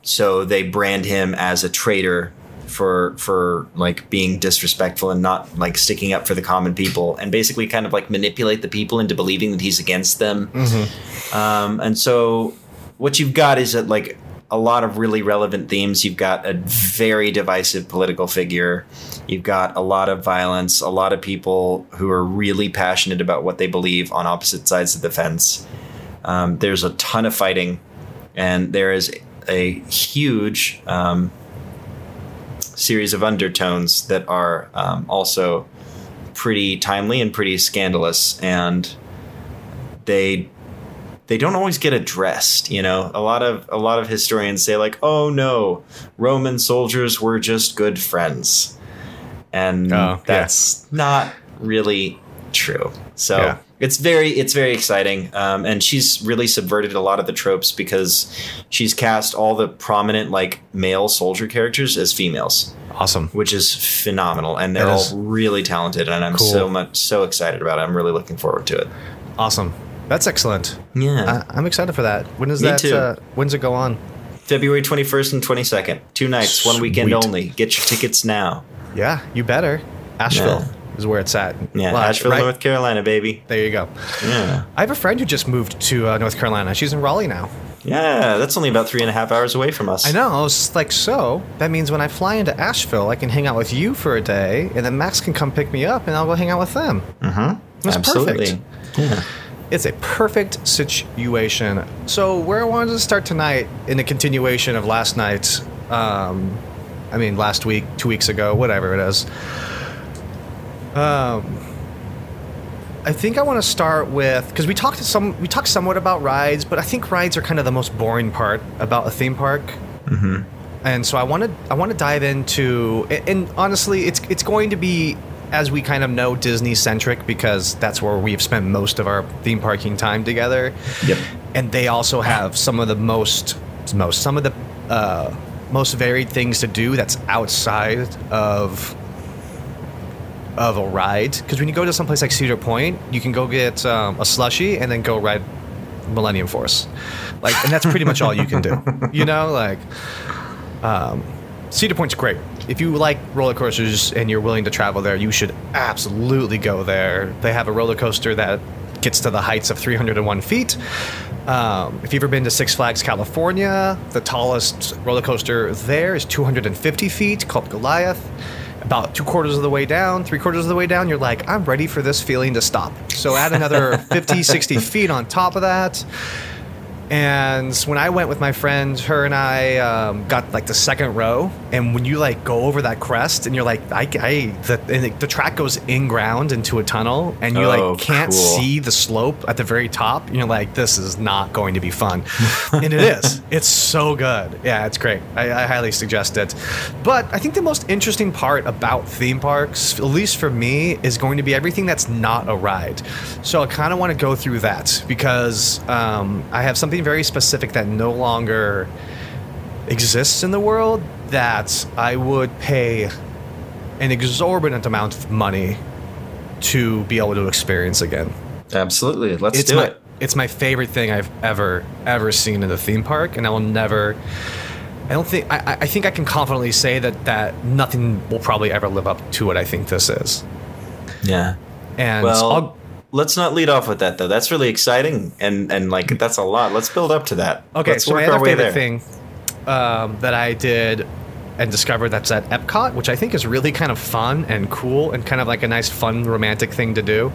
so they brand him as a traitor for for like being disrespectful and not like sticking up for the common people, and basically kind of like manipulate the people into believing that he's against them. Mm-hmm. Um, and so what you've got is that like a lot of really relevant themes. You've got a very divisive political figure. You've got a lot of violence, a lot of people who are really passionate about what they believe on opposite sides of the fence. Um, there's a ton of fighting, and there is a huge um, series of undertones that are um, also pretty timely and pretty scandalous. And they They don't always get addressed, you know. A lot of a lot of historians say like, "Oh no, Roman soldiers were just good friends," and oh, that's yeah. not really true. So yeah. it's very it's very exciting, um, and she's really subverted a lot of the tropes because she's cast all the prominent like male soldier characters as females. Awesome, which is phenomenal, and they're all really talented, and I'm cool. so much so excited about it. I'm really looking forward to it. Awesome. That's excellent. Yeah. I, I'm excited for that. When is Me that? Too. Uh, when's it go on? February twenty-first and twenty-second. Two nights, Sweet. one weekend only. Get your tickets now. Yeah, you better. Asheville yeah. is where it's at. Yeah, well, Asheville, right? North Carolina, baby. There you go. Yeah. I have a friend who just moved to uh, North Carolina. She's in Raleigh now. Yeah, that's only about three and a half hours away from us. I know. I was just like, so that means when I fly into Asheville, I can hang out with you for a day, and then Max can come pick me up, and I'll go hang out with them. Mm-hmm. That's Absolutely. perfect. Yeah. It's a perfect situation. So where I wanted to start tonight, in a continuation of last night, um, I mean last week, two weeks ago, whatever it is. Um, I think I want to start with, because we talked some, we talked somewhat about rides, but I think rides are kind of the most boring part about a theme park. Mm-hmm. And so I want to, I want to dive into, and honestly, it's it's going to be, as we kind of know, Disney-centric, because that's where we've spent most of our theme parking time together. Yep. And they also have some of the most, most some of the uh, most varied things to do that's outside of of a ride. Because when you go to someplace like Cedar Point, you can go get um, a slushie and then go ride Millennium Force, like, and that's pretty much all you can do. You know, like um, Cedar Point's great. If you like roller coasters and you're willing to travel there, you should absolutely go there. They have a roller coaster that gets to the heights of three hundred one feet. Um, if you've ever been to Six Flags, California, the tallest roller coaster there is two hundred fifty feet, called Goliath. About two quarters of the way down, three quarters of the way down, you're like, I'm ready for this feeling to stop. So add another fifty, sixty feet on top of that. And when I went with my friend, her and I um, got like the second row. And when you like go over that crest and you're like, I, I the, and it, the track goes in ground into a tunnel and you oh, like can't cool. see the slope at the very top. And you're like, this is not going to be fun. And it is. It's so good. Yeah, it's great. I, I highly suggest it. But I think the most interesting part about theme parks, at least for me, is going to be everything that's not a ride. So I kind of want to go through that because um, I have something very specific that no longer exists in the world that I would pay an exorbitant amount of money to be able to experience again. Absolutely. Let's it's do my, it. It's my favorite thing I've ever, ever seen in a theme park, and I will never... I don't think... I, I think I can confidently say that, that nothing will probably ever live up to what I think this is. Yeah. And well... I'll, Let's not lead off with that, though. That's really exciting, and, and like that's a lot. Let's build up to that. Okay, Let's so my other favorite there. thing um, that I did and discovered that's at Epcot, which I think is really kind of fun and cool and kind of like a nice, fun, romantic thing to do,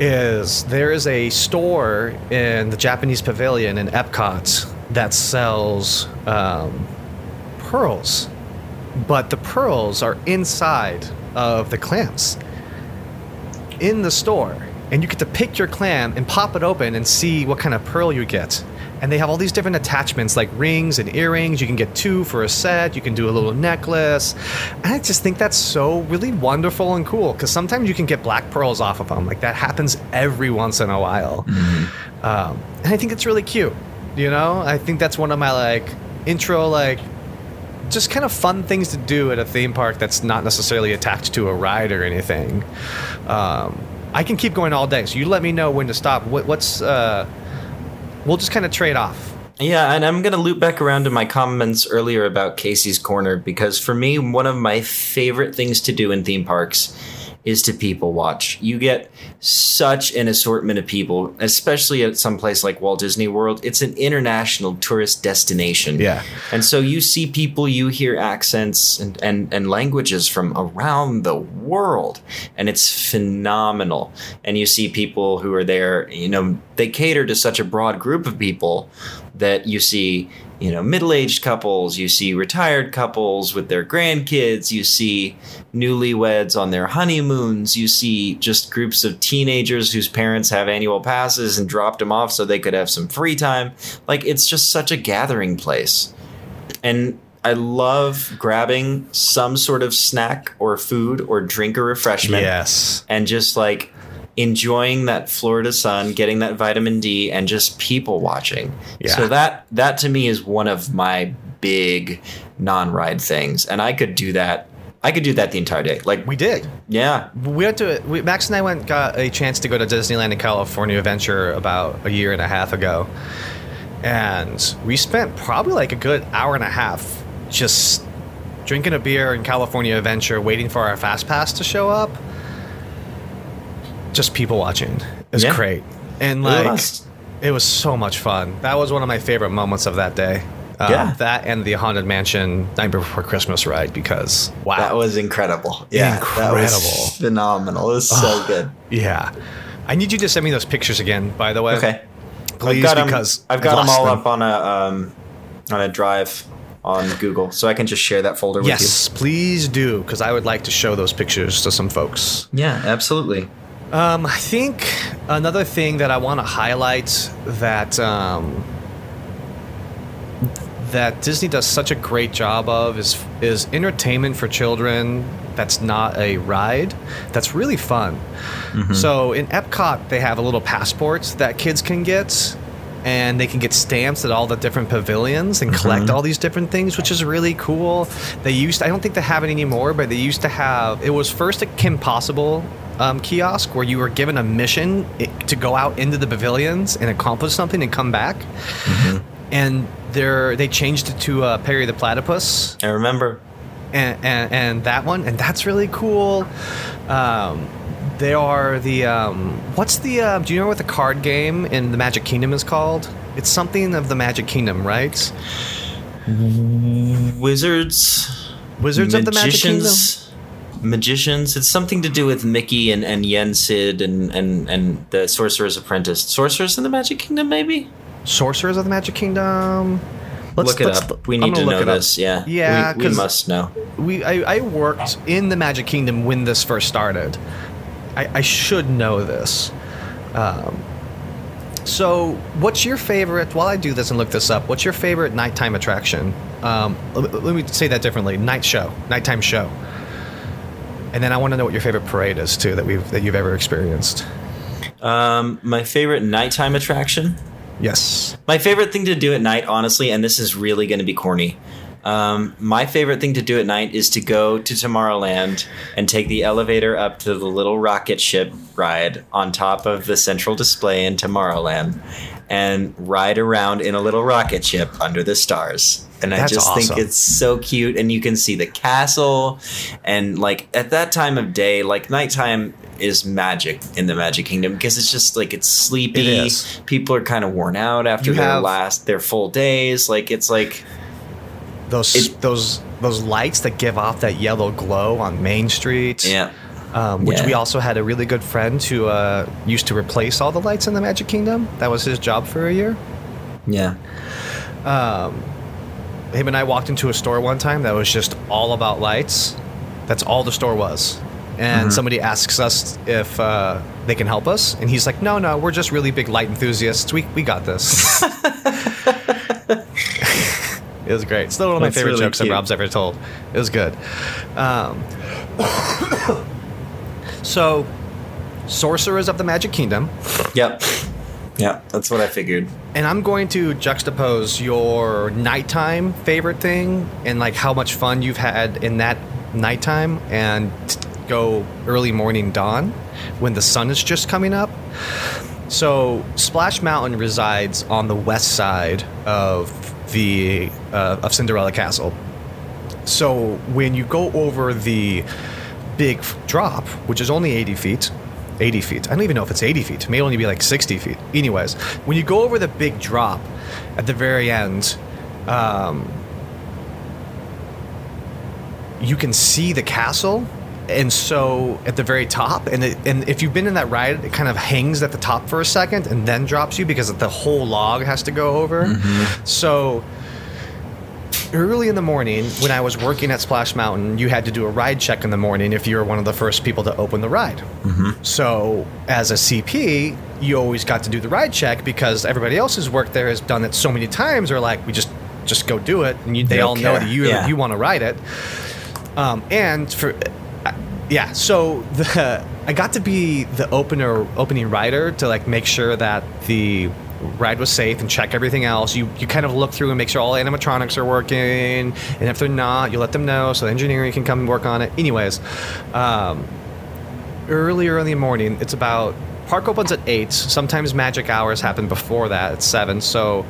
is there is a store in the Japanese Pavilion in Epcot that sells um, pearls, but the pearls are inside of the clams in the store, and you get to pick your clam and pop it open and see what kind of pearl you get. And they have all these different attachments like rings and earrings. You can get two for a set. You can do a little necklace. And I just think that's so really wonderful and cool because sometimes you can get black pearls off of them. Like that happens every once in a while. Mm-hmm. Um, and I think it's really cute. You know, I think that's one of my like intro, like just kind of fun things to do at a theme park that's not necessarily attached to a ride or anything. Um, I can keep going all day, so you let me know when to stop. What, what's uh, we'll just kind of trade off. Yeah, and I'm going to loop back around to my comments earlier about Casey's Corner because for me, one of my favorite things to do in theme parks is to people watch. You get such an assortment of people, especially at some place like Walt Disney World. It's an international tourist destination. Yeah. And so you see people, you hear accents and, and, and languages from around the world, and it's phenomenal. And you see people who are there, you know, they cater to such a broad group of people that you see, you know, middle-aged couples, you see retired couples with their grandkids, you see newlyweds on their honeymoons, you see just groups of teenagers whose parents have annual passes and dropped them off so they could have some free time. Like, it's just such a gathering place. And I love grabbing some sort of snack or food or drink or refreshment. Yes. And just like enjoying that Florida sun, getting that vitamin D, and just people watching. Yeah. So that that to me is one of my big non-ride things, and I could do that. I could do that the entire day. Like we did. Yeah, we went to we, Max and I went got a chance to go to Disneyland and California Adventure about a year and a half ago, and we spent probably like a good hour and a half just drinking a beer in California Adventure, waiting for our Fast Pass to show up. Just people watching is yeah. great. And like, Lost. It was so much fun. That was one of my favorite moments of that day. Um, yeah. That and the Haunted Mansion Night Before Christmas ride, because wow. That was incredible. Yeah. Incredible. That was phenomenal. It was so good. Yeah. I need you to send me those pictures again, by the way. Okay. Please, I've got because them, I've got them all them. up on a, um, on a drive on Google, so I can just share that folder with yes, you. Yes, please do. Because I would like to show those pictures to some folks. Yeah, absolutely. Um, I think another thing that I want to highlight that um, that Disney does such a great job of is is entertainment for children that's not a ride that's really fun. Mm-hmm. So in Epcot, they have a little passport that kids can get, and they can get stamps at all the different pavilions and collect mm-hmm. all these different things, which is really cool. They used to, I don't think they have it anymore, but they used to have, it was first a Kim Possible Um, kiosk where you were given a mission to go out into the pavilions and accomplish something and come back. Mm-hmm. And they're, they changed it to uh, Perry the Platypus. I remember. And, and, and that one. And that's really cool. Um, They are the, um, what's the, uh, do you know what the card game in the Magic Kingdom is called? It's something of the Magic Kingdom, right? Wizards. Wizards of the Magic Kingdom. Magicians. It's something to do with Mickey and, and Yen Sid and, and, and the Sorcerer's Apprentice. Sorcerers in the Magic Kingdom, maybe? Sorcerers of the Magic Kingdom. Let's, look it let's, up. We need to know this. Yeah, yeah. We, we must know. We I, I worked in the Magic Kingdom when this first started. I, I should know this. Um, so, what's your favorite? While I do this and look this up, what's your favorite nighttime attraction? Um, let, let me say that differently. Night show, nighttime show. And then I want to know what your favorite parade is too that we've that you've ever experienced. Um, my favorite nighttime attraction. Yes. My favorite thing to do at night, honestly, and this is really going to be corny. Um, my favorite thing to do at night is to go to Tomorrowland and take the elevator up to the little rocket ship ride on top of the central display in Tomorrowland and ride around in a little rocket ship under the stars. And That's I just awesome. think it's so cute. And you can see the castle. And like at that time of day, like nighttime is magic in the Magic Kingdom because it's just like it's sleepy. It is. People are kind of worn out after you their have- last their full days. Like it's like. Those it, those those lights that give off that yellow glow on Main Street, yeah. Um, which yeah. we also had a really good friend who uh, used to replace all the lights in the Magic Kingdom. That was his job for a year. Yeah. Um, him and I walked into a store one time that was just all about lights. That's all the store was. And mm-hmm. somebody asks us if uh, they can help us. And he's like, no, no, we're just really big light enthusiasts. We, we got this. It was great. Still one of my That's favorite really jokes cute. that Rob's ever told. It was good. Um, so, Sorcerers of the Magic Kingdom. Yep. Yeah, that's what I figured. And I'm going to juxtapose your nighttime favorite thing and like how much fun you've had in that nighttime and go early morning dawn when the sun is just coming up. So, Splash Mountain resides on the west side of the uh, of Cinderella Castle. So when you go over the big drop, which is only eighty feet, eighty feet. I don't even know if it's eighty feet. It may only be like sixty feet. Anyways, when you go over the big drop at the very end, um, you can see the castle. And so at the very top, and it, and if you've been in that ride, it kind of hangs at the top for a second and then drops you because the whole log has to go over. Mm-hmm. So early in the morning, when I was working at Splash Mountain, you had to do a ride check in the morning if you were one of the first people to open the ride. Mm-hmm. So as a C P, you always got to do the ride check because everybody else who's worked there has done it so many times or like, we just just go do it. And you, they, they all care. know that you, yeah. you want to ride it. Um, and for... Yeah, so the, I got to be the opener, opening rider to like make sure that the ride was safe and check everything else. You you kind of look through and make sure all animatronics are working, and if they're not, you let them know so the engineering can come and work on it. Anyways, um, earlier in the morning, it's about park opens at eight. Sometimes magic hours happen before that at seven. So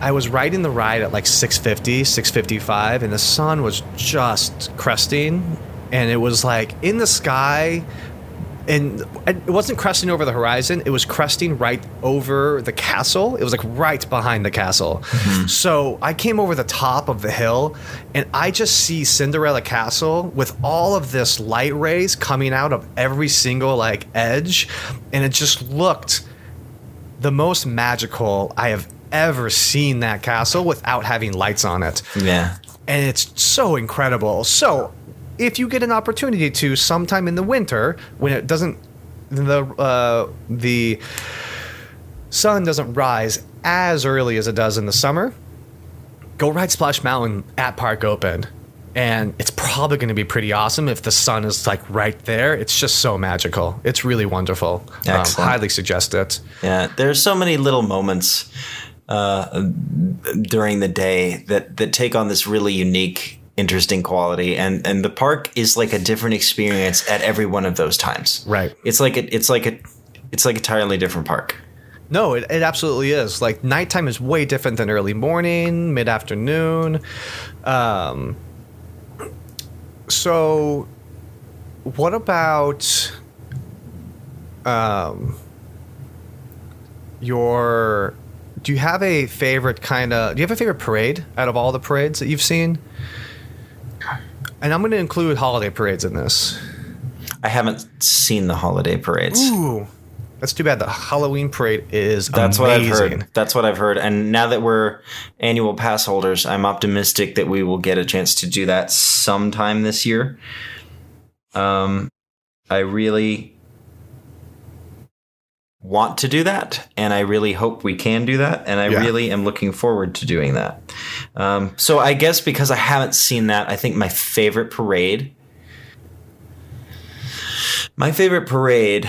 I was riding the ride at like six fifty, six fifty-five, and the sun was just cresting. And it was like in the sky, and it wasn't cresting over the horizon. It was cresting right over the castle. It was like right behind the castle. Mm-hmm. So I came over the top of the hill, and I just see Cinderella Castle with all of this light rays coming out of every single like edge. And it just looked the most magical I have ever seen that castle without having lights on it. Yeah. And it's so incredible. So if you get an opportunity to sometime in the winter when it doesn't, the uh, the sun doesn't rise as early as it does in the summer, go ride Splash Mountain at park open. And it's probably going to be pretty awesome if the sun is like right there. It's just so magical. It's really wonderful. Um, highly suggest it. Yeah, there's so many little moments uh, during the day that, that take on this really unique interesting quality, and and the park is like a different experience at every one of those times. Right. It's like a, it's like a it's like an entirely different park. No, it, it absolutely is. Like nighttime is way different than early morning, mid afternoon. Um. So, what about um, your, do you have a favorite kind of, do you have a favorite parade out of all the parades that you've seen? And I'm going to include holiday parades in this. I haven't seen the holiday parades. Ooh, that's too bad. The Halloween parade is that's amazing. What I've heard. That's what I've heard. And now that we're annual pass holders, I'm optimistic that we will get a chance to do that sometime this year. Um, I really want to do that, and I really hope we can do that, and I yeah. really am looking forward to doing that. Um, so I guess because I haven't seen that, I think my favorite parade, my favorite parade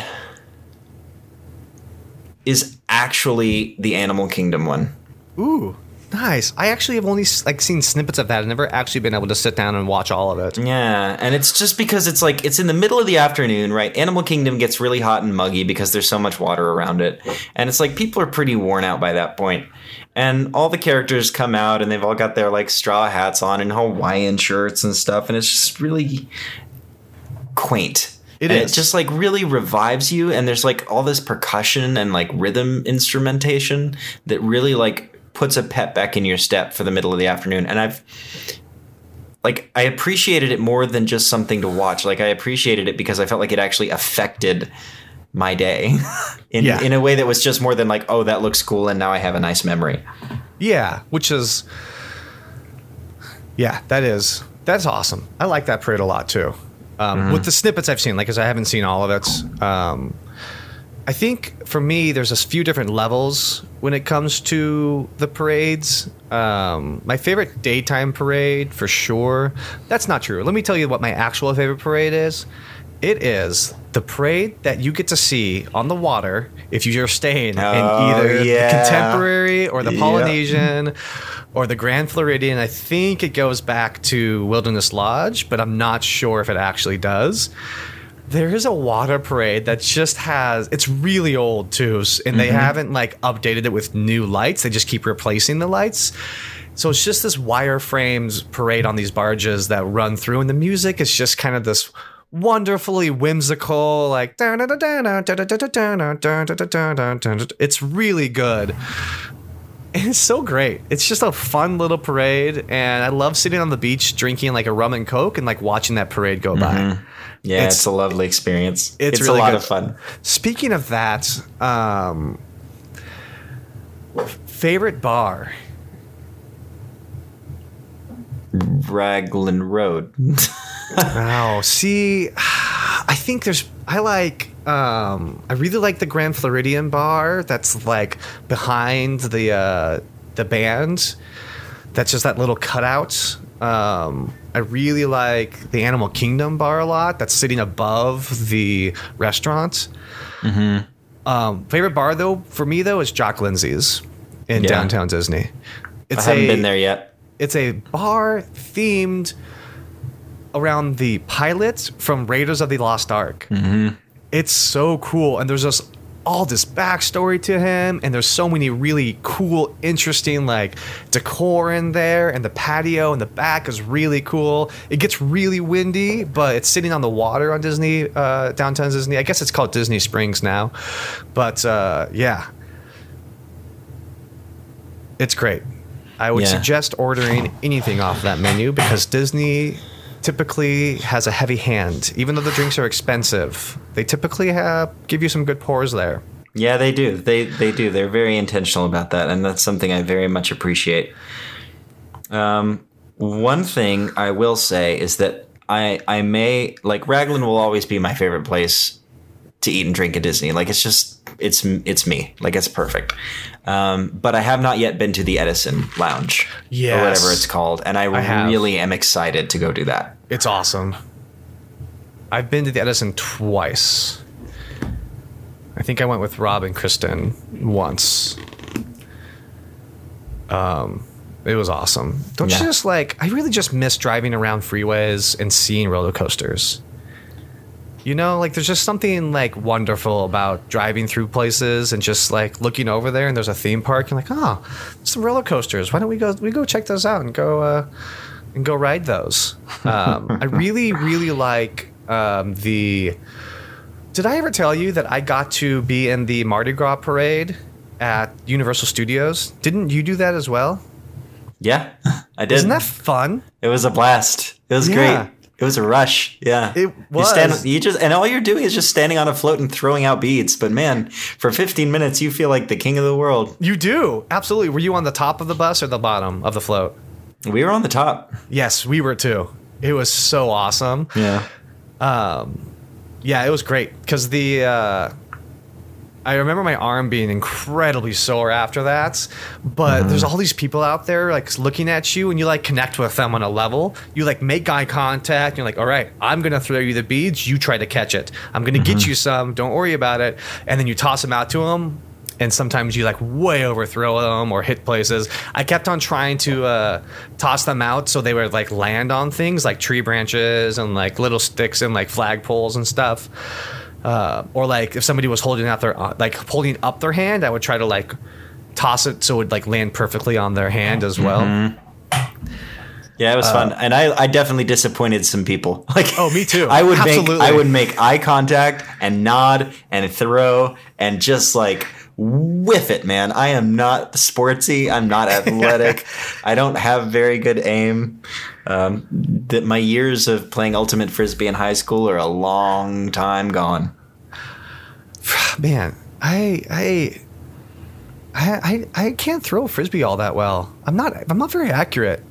is actually the Animal Kingdom one. Ooh, nice. I actually have only like seen snippets of that. I've never actually been able to sit down and watch all of it. Yeah, and it's just because it's like it's in the middle of the afternoon, right? Animal Kingdom gets really hot and muggy because there's so much water around it. And it's like people are pretty worn out by that point. And all the characters come out and they've all got their like straw hats on and Hawaiian shirts and stuff. And it's just really quaint. It and is. It just like really revives you. And there's like all this percussion and like rhythm instrumentation that really like puts a pep back in your step for the middle of the afternoon. And I've like I appreciated it more than just something to watch. Like I appreciated it because I felt like it actually affected my day in, yeah. in a way that was just more than like, oh, that looks cool. And now I have a nice memory. Yeah, which is. Yeah, that is. That's awesome. I like that parade a lot, too. Um, mm-hmm. With the snippets I've seen, like, because I haven't seen all of it. Um, I think for me, there's a few different levels when it comes to the parades. Um, my favorite daytime parade, for sure. That's not true. Let me tell you what my actual favorite parade is. It is the parade that you get to see on the water if you're staying oh, in either yeah. the Contemporary or the yeah. Polynesian or the Grand Floridian. I think it goes back to Wilderness Lodge, but I'm not sure if it actually does. There is a water parade that just has, it's really old too, and mm-hmm. they haven't like updated it with new lights. They just keep replacing the lights. So it's just this wire frames parade on these barges that run through, and the music is just kind of this wonderfully whimsical, like it's really good and it's so great. It's just a fun little parade, and I love sitting on the beach drinking like a rum and coke and like watching that parade go by. Mm-hmm. Yeah, it's, it's a lovely experience. It's, it's really a lot good. Of fun. Speaking of that, um, favorite bar. Raglan Road. Wow. See, I think there's I like um, I really like the Grand Floridian bar that's like behind the uh, the band. That's just that little cutout. Um, I really like the Animal Kingdom bar a lot. That's sitting above the restaurant. Mm-hmm. Um, favorite bar though for me though is Jock Lindsey's in yeah. downtown Disney. It's I haven't a, been there yet. It's a bar themed around the pilots from Raiders of the Lost Ark. Mm-hmm. It's so cool. And there's just all this backstory to him. And there's so many really cool, interesting like decor in there. And the patio in the back is really cool. It gets really windy, but it's sitting on the water on Disney, uh, downtown Disney. I guess it's called Disney Springs now. But uh, yeah, it's great. I would yeah. suggest ordering anything off that menu because Disney typically has a heavy hand. Even though the drinks are expensive, they typically have give you some good pours there. Yeah, they do. They they do. They're very intentional about that, and that's something I very much appreciate. Um, one thing I will say is that I I may like Raglan will always be my favorite place to eat and drink at Disney. Like it's just. It's it's me. Like, it's perfect. Um, but I have not yet been to the Edison Lounge. Yes. Or whatever it's called. And I, I really am excited to go do that. It's awesome. I've been to the Edison twice. I think I went with Rob and Kristen once. Um, it was awesome. Don't yeah. you just, like... I really just miss driving around freeways and seeing roller coasters. You know, like there's just something like wonderful about driving through places and just like looking over there and there's a theme park and like, oh, some roller coasters. Why don't we go we go check those out and go uh, and go ride those. Um, I really, really like um, the Did I ever tell you that I got to be in the Mardi Gras parade at Universal Studios? Didn't you do that as well? Yeah, I did. Isn't that fun? It was a blast. It was yeah. great. It was a rush. Yeah. It was. You stand, you just, and all you're doing is just standing on a float and throwing out beads. But man, for fifteen minutes, you feel like the king of the world. You do. Absolutely. Were you on the top of the bus or the bottom of the float? We were on the top. Yes, we were too. It was so awesome. Yeah. Um, yeah, it was great because the uh, I remember my arm being incredibly sore after that. But mm-hmm. there's all these people out there like looking at you and you like connect with them on a level. You like make eye contact. And you're like, all right, I'm going to throw you the beads. You try to catch it. I'm going to mm-hmm. get you some. Don't worry about it. And then you toss them out to them. And sometimes you like way overthrow them or hit places. I kept on trying to uh, toss them out so they would like land on things like tree branches and like little sticks and like flagpoles and stuff. Uh, or like if somebody was holding out their like holding up their hand, I would try to like toss it so it would like land perfectly on their hand as well. Mm-hmm. Yeah, it was uh, fun, and I, I definitely disappointed some people. Like, oh, me too. I would Absolutely. make I would make eye contact and nod and throw and just like. Whiff it, man. I am not sportsy. I'm not athletic. I don't have very good aim. Um, that my years of playing Ultimate Frisbee in high school are a long time gone. Man, I I I I can't throw Frisbee all that well. I'm not I'm not very accurate.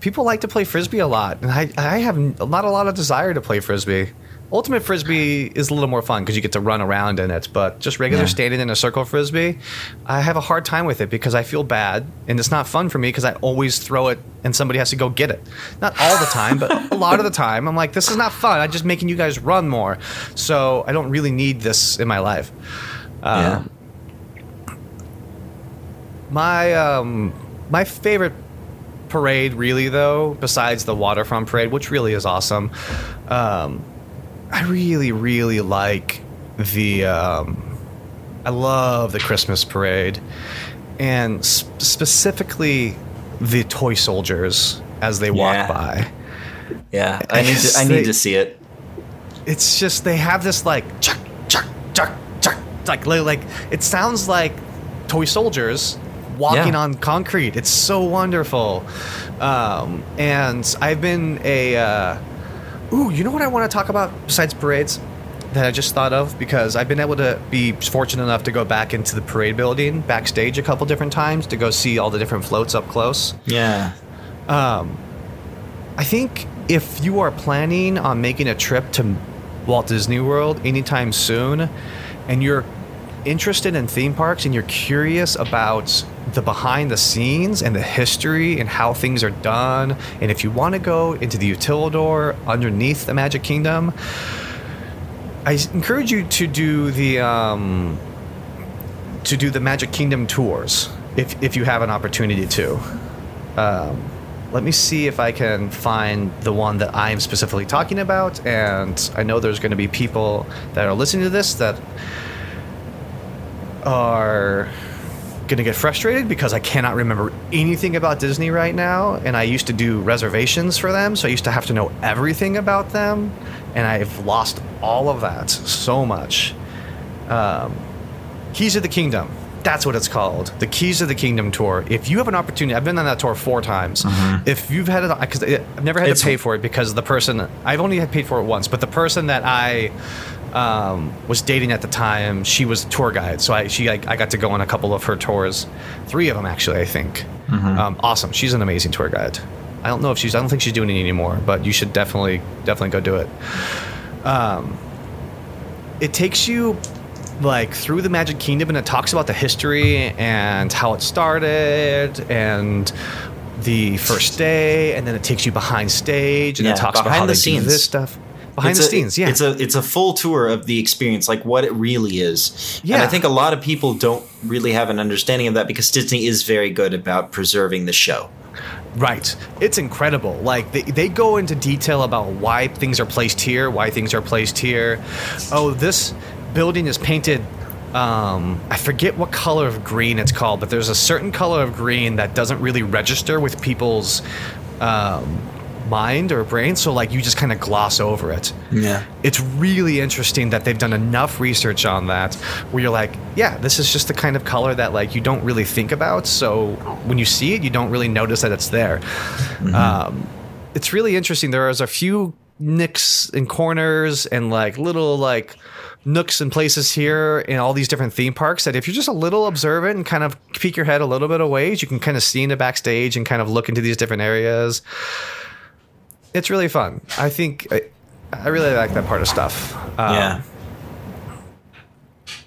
People like to play Frisbee a lot, and I, I have not a lot of desire to play Frisbee. Ultimate Frisbee is a little more fun because you get to run around in it, but just regular yeah. standing in a circle Frisbee, I have a hard time with it because I feel bad, and it's not fun for me because I always throw it and somebody has to go get it. Not all the time, but a lot of the time. I'm like, this is not fun. I'm just making you guys run more, so I don't really need this in my life. Uh, yeah. My um, my favorite parade, really, though, besides the Waterfront Parade, which really is awesome, um, I really, really like the, um, I love the Christmas parade and sp- specifically the toy soldiers as they walk yeah. by. Yeah, I need to, I need they, to see it. It's just, they have this like, chuck, chuck, chuck, chuck, like, like it sounds like toy soldiers walking yeah. on concrete. It's so wonderful. Um, and I've been a, uh, Ooh, you know what I want to talk about besides parades that I just thought of? Because I've been able to be fortunate enough to go back into the parade building backstage a couple different times to go see all the different floats up close. Yeah. Um, I think if you are planning on making a trip to Walt Disney World anytime soon and you're interested in theme parks and you're curious about the behind the scenes and the history and how things are done, and if you want to go into the Utilidor underneath the Magic Kingdom, I encourage you to do the um, to do the Magic Kingdom tours if if you have an opportunity to. Um, let me see if I can find the one that I'm specifically talking about, and I know there's going to be people that are listening to this that are gonna get frustrated because I cannot remember anything about Disney right now, and I used to do reservations for them, so I used to have to know everything about them, and I've lost all of that so much. Um, Keys of the Kingdom, that's what it's called, the Keys of the Kingdom tour. If you have an opportunity, I've been on that tour four times. Mm-hmm. If you've had it, because I've never had it's, to pay for it because the person I've only had paid for it once, but the person that I Um, was dating at the time, she was a tour guide, so I she I, I got to go on a couple of her tours, three of them actually, I think. Mm-hmm. Um, awesome, she's an amazing tour guide. I don't know if she's I don't think she's doing it anymore, but you should definitely definitely go do it. Um, it takes you like through the Magic Kingdom, and it talks about the history and how it started and the first day, and then it takes you behind stage and yeah, it talks about how the they scenes. do this stuff. Behind it's the a, scenes, yeah. It's a it's a full tour of the experience, like what it really is. Yeah. And I think a lot of people don't really have an understanding of that because Disney is very good about preserving the show. Right. It's incredible. Like they, they go into detail about why things are placed here, why things are placed here. Oh, this building is painted. Um, I forget what color of green it's called, but there's a certain color of green that doesn't really register with people's um, mind or brain, so like you just kind of gloss over it. Yeah. It's really interesting that they've done enough research on that where you're like, yeah, this is just the kind of color that like you don't really think about, so when you see it, you don't really notice that it's there. Mm-hmm. Um, it's really interesting. There is a few nicks and corners and like little like nooks and places here in all these different theme parks that if you're just a little observant and kind of peek your head a little bit away, you can kind of see in the backstage and kind of look into these different areas. It's really fun. I think I, I really like that part of stuff. Um, yeah.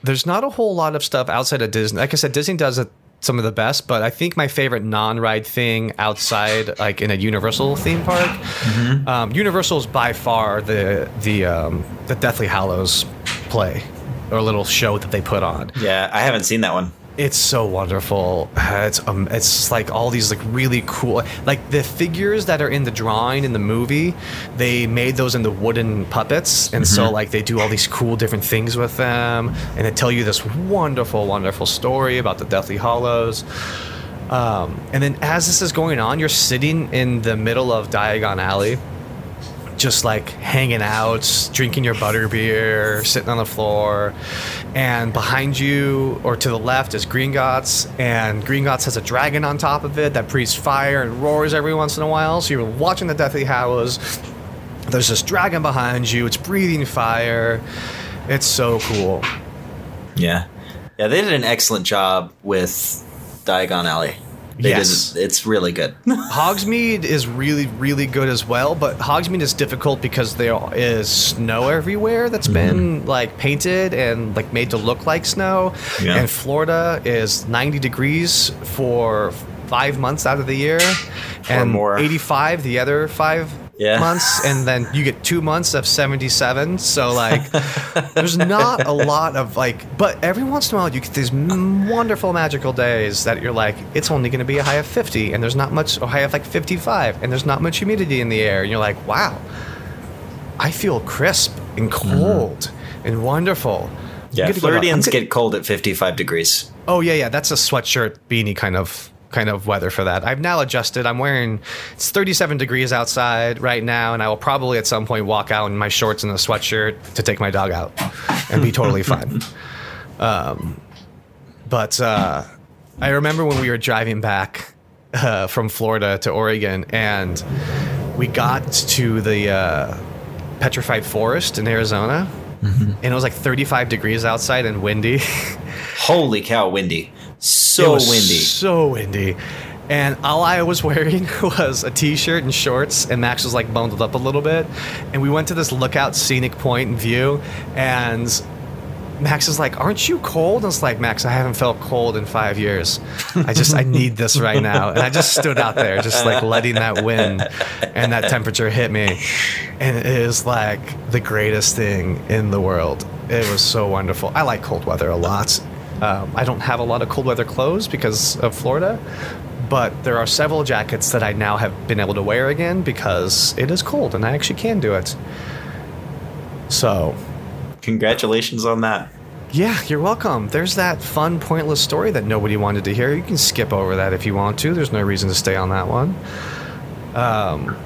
There's not a whole lot of stuff outside of Disney. Like I said, Disney does it some of the best, but I think my favorite non-ride thing outside, like in a Universal theme park, mm-hmm. um, Universal is by far the the um, the Deathly Hallows play or little show that they put on. Yeah, I haven't seen that one. It's so wonderful. It's um, it's like all these like really cool, like the figures that are in the drawing in the movie, they made those into wooden puppets, and mm-hmm. so like they do all these cool different things with them, and they tell you this wonderful, wonderful story about the Deathly Hallows. Um, and then as this is going on, you're sitting in the middle of Diagon Alley, just like hanging out, drinking your butterbeer, sitting on the floor, and behind you or to the left is Gringotts, and Gringotts has a dragon on top of it that breathes fire and roars every once in a while. So you're watching the Deathly Hallows. There's this dragon behind you. It's breathing fire. It's so cool. Yeah, yeah, they did an excellent job with Diagon Alley. They yes, did, it's really good. Hogsmeade is really, really good as well, but Hogsmeade is difficult because there is snow everywhere that's mm-hmm. been like painted and like made to look like snow. Yeah. And Florida is ninety degrees for five months out of the year, and more. eighty-five the other five yeah. months, and then you get two months of seventy-seven. So like, there's not a lot of like, but every once in a while you get these wonderful magical days that you're like, it's only going to be a high of fifty, and there's not much, a high of like fifty-five, and there's not much humidity in the air, and you're like, wow, I feel crisp and cold mm. and wonderful. Yeah, Floridians get cold at fifty-five degrees. Oh yeah, yeah, that's a sweatshirt beanie kind of. kind of weather for that. I've now adjusted. I'm wearing, it's thirty-seven degrees outside right now, and I will probably at some point walk out in my shorts and a sweatshirt to take my dog out and be totally fine. Um, but uh, I remember when we were driving back uh, from Florida to Oregon, and we got to the uh, Petrified Forest in Arizona, mm-hmm. and it was like thirty-five degrees outside and windy. Holy cow, windy. So it was windy. So windy. And all I was wearing was a t-shirt and shorts, and Max was like bundled up a little bit. And we went to this lookout scenic point and view, and Max is like, aren't you cold? And I was like, Max, I haven't felt cold in five years. I just, I need this right now. And I just stood out there just like letting that wind and that temperature hit me. And it is like the greatest thing in the world. It was so wonderful. I like cold weather a lot. Um, I don't have a lot of cold weather clothes because of Florida, but there are several jackets that I now have been able to wear again because it is cold and I actually can do it. So, congratulations on that. Yeah, you're welcome. There's that fun, pointless story that nobody wanted to hear. You can skip over that if you want to. There's no reason to stay on that one. Um,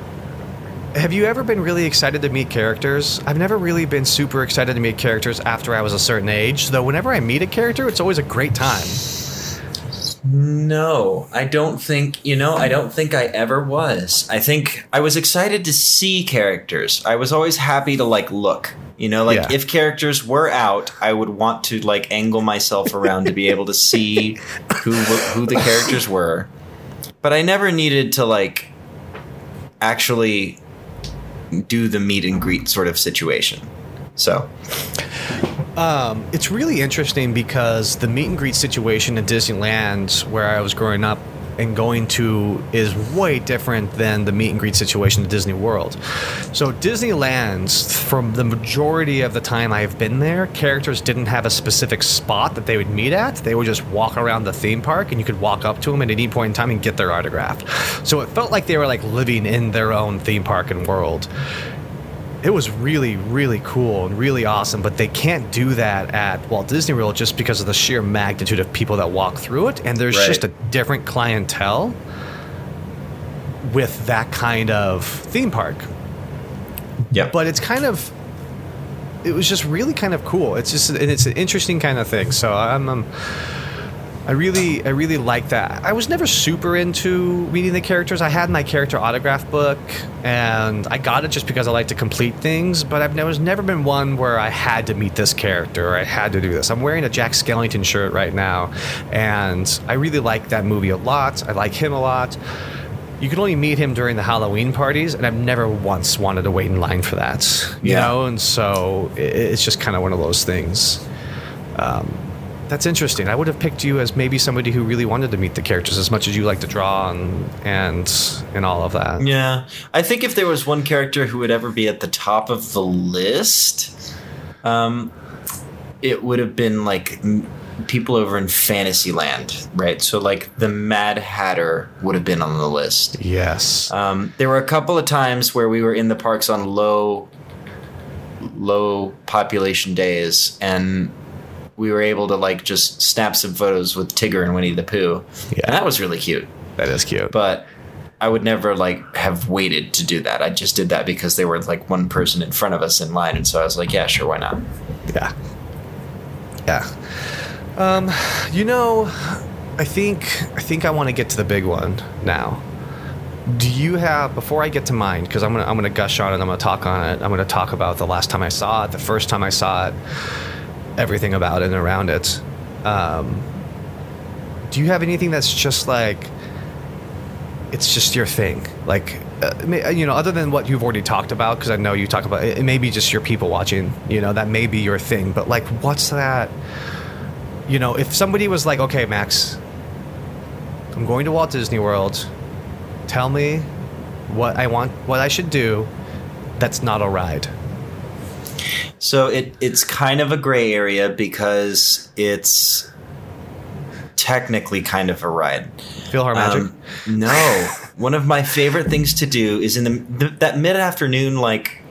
have you ever been really excited to meet characters? I've never really been super excited to meet characters after I was a certain age, though whenever I meet a character, it's always a great time. No, I don't think, you know, I don't think I ever was. I think I was excited to see characters. I was always happy to, like, look. You know, like, yeah. if characters were out, I would want to, like, angle myself around to be able to see who who the characters were. But I never needed to, like, actually do the meet and greet sort of situation. So um, it's really interesting because the meet and greet situation at Disneyland where I was growing up and going to is way different than the meet and greet situation at Disney World. So Disneyland, from the majority of the time I've been there, characters didn't have a specific spot that they would meet at. They would just walk around the theme park, and you could walk up to them at any point in time and get their autograph. So it felt like they were like living in their own theme park and world. It was really, really cool and really awesome, but they can't do that at Walt Disney World just because of the sheer magnitude of people that walk through it, and there's right. just a different clientele with that kind of theme park. Yeah. But it's kind of, it was just really kind of cool. It's just, and it's an interesting kind of thing. So I'm, um, I really, I really like that. I was never super into reading the characters. I had my character autograph book, and I got it just because I like to complete things. But I've never, never been one where I had to meet this character or I had to do this. I'm wearing a Jack Skellington shirt right now, and I really like that movie a lot. I like him a lot. You can only meet him during the Halloween parties, and I've never once wanted to wait in line for that. You yeah. know, and so it's just kind of one of those things. Um, That's interesting. I would have picked you as maybe somebody who really wanted to meet the characters as much as you like to draw and and and all of that. Yeah. I think if there was one character who would ever be at the top of the list, um, it would have been like m- people over in Fantasyland, right? So like the Mad Hatter would have been on the list. Yes. Um, there were a couple of times where we were in the parks on low, low population days, and we were able to like just snap some photos with Tigger and Winnie the Pooh. Yeah. And that was really cute. That is cute. But I would never like have waited to do that. I just did that because there were like one person in front of us in line. And so I was like, yeah, sure. Why not? Yeah. Yeah. Um, you know, I think, I think I want to get to the big one now. Do you have, before I get to mine, because I'm going to, I'm going to gush on it. I'm going to talk on it. I'm going to talk about the last time I saw it, the first time I saw it, everything about it and around it. Um, do you have anything that's just like, it's just your thing? Like, uh, you know, other than what you've already talked about, because I know you talk about it, it may be just your people watching, you know, that may be your thing. But like, what's that, you know, if somebody was like, okay, Max, I'm going to Walt Disney World. Tell me what I want, what I should do that's not a ride. So it, it's kind of a gray area because it's technically kind of a ride. Philhar Magic? Um, no. One of my favorite things to do is in the, the that mid-afternoon like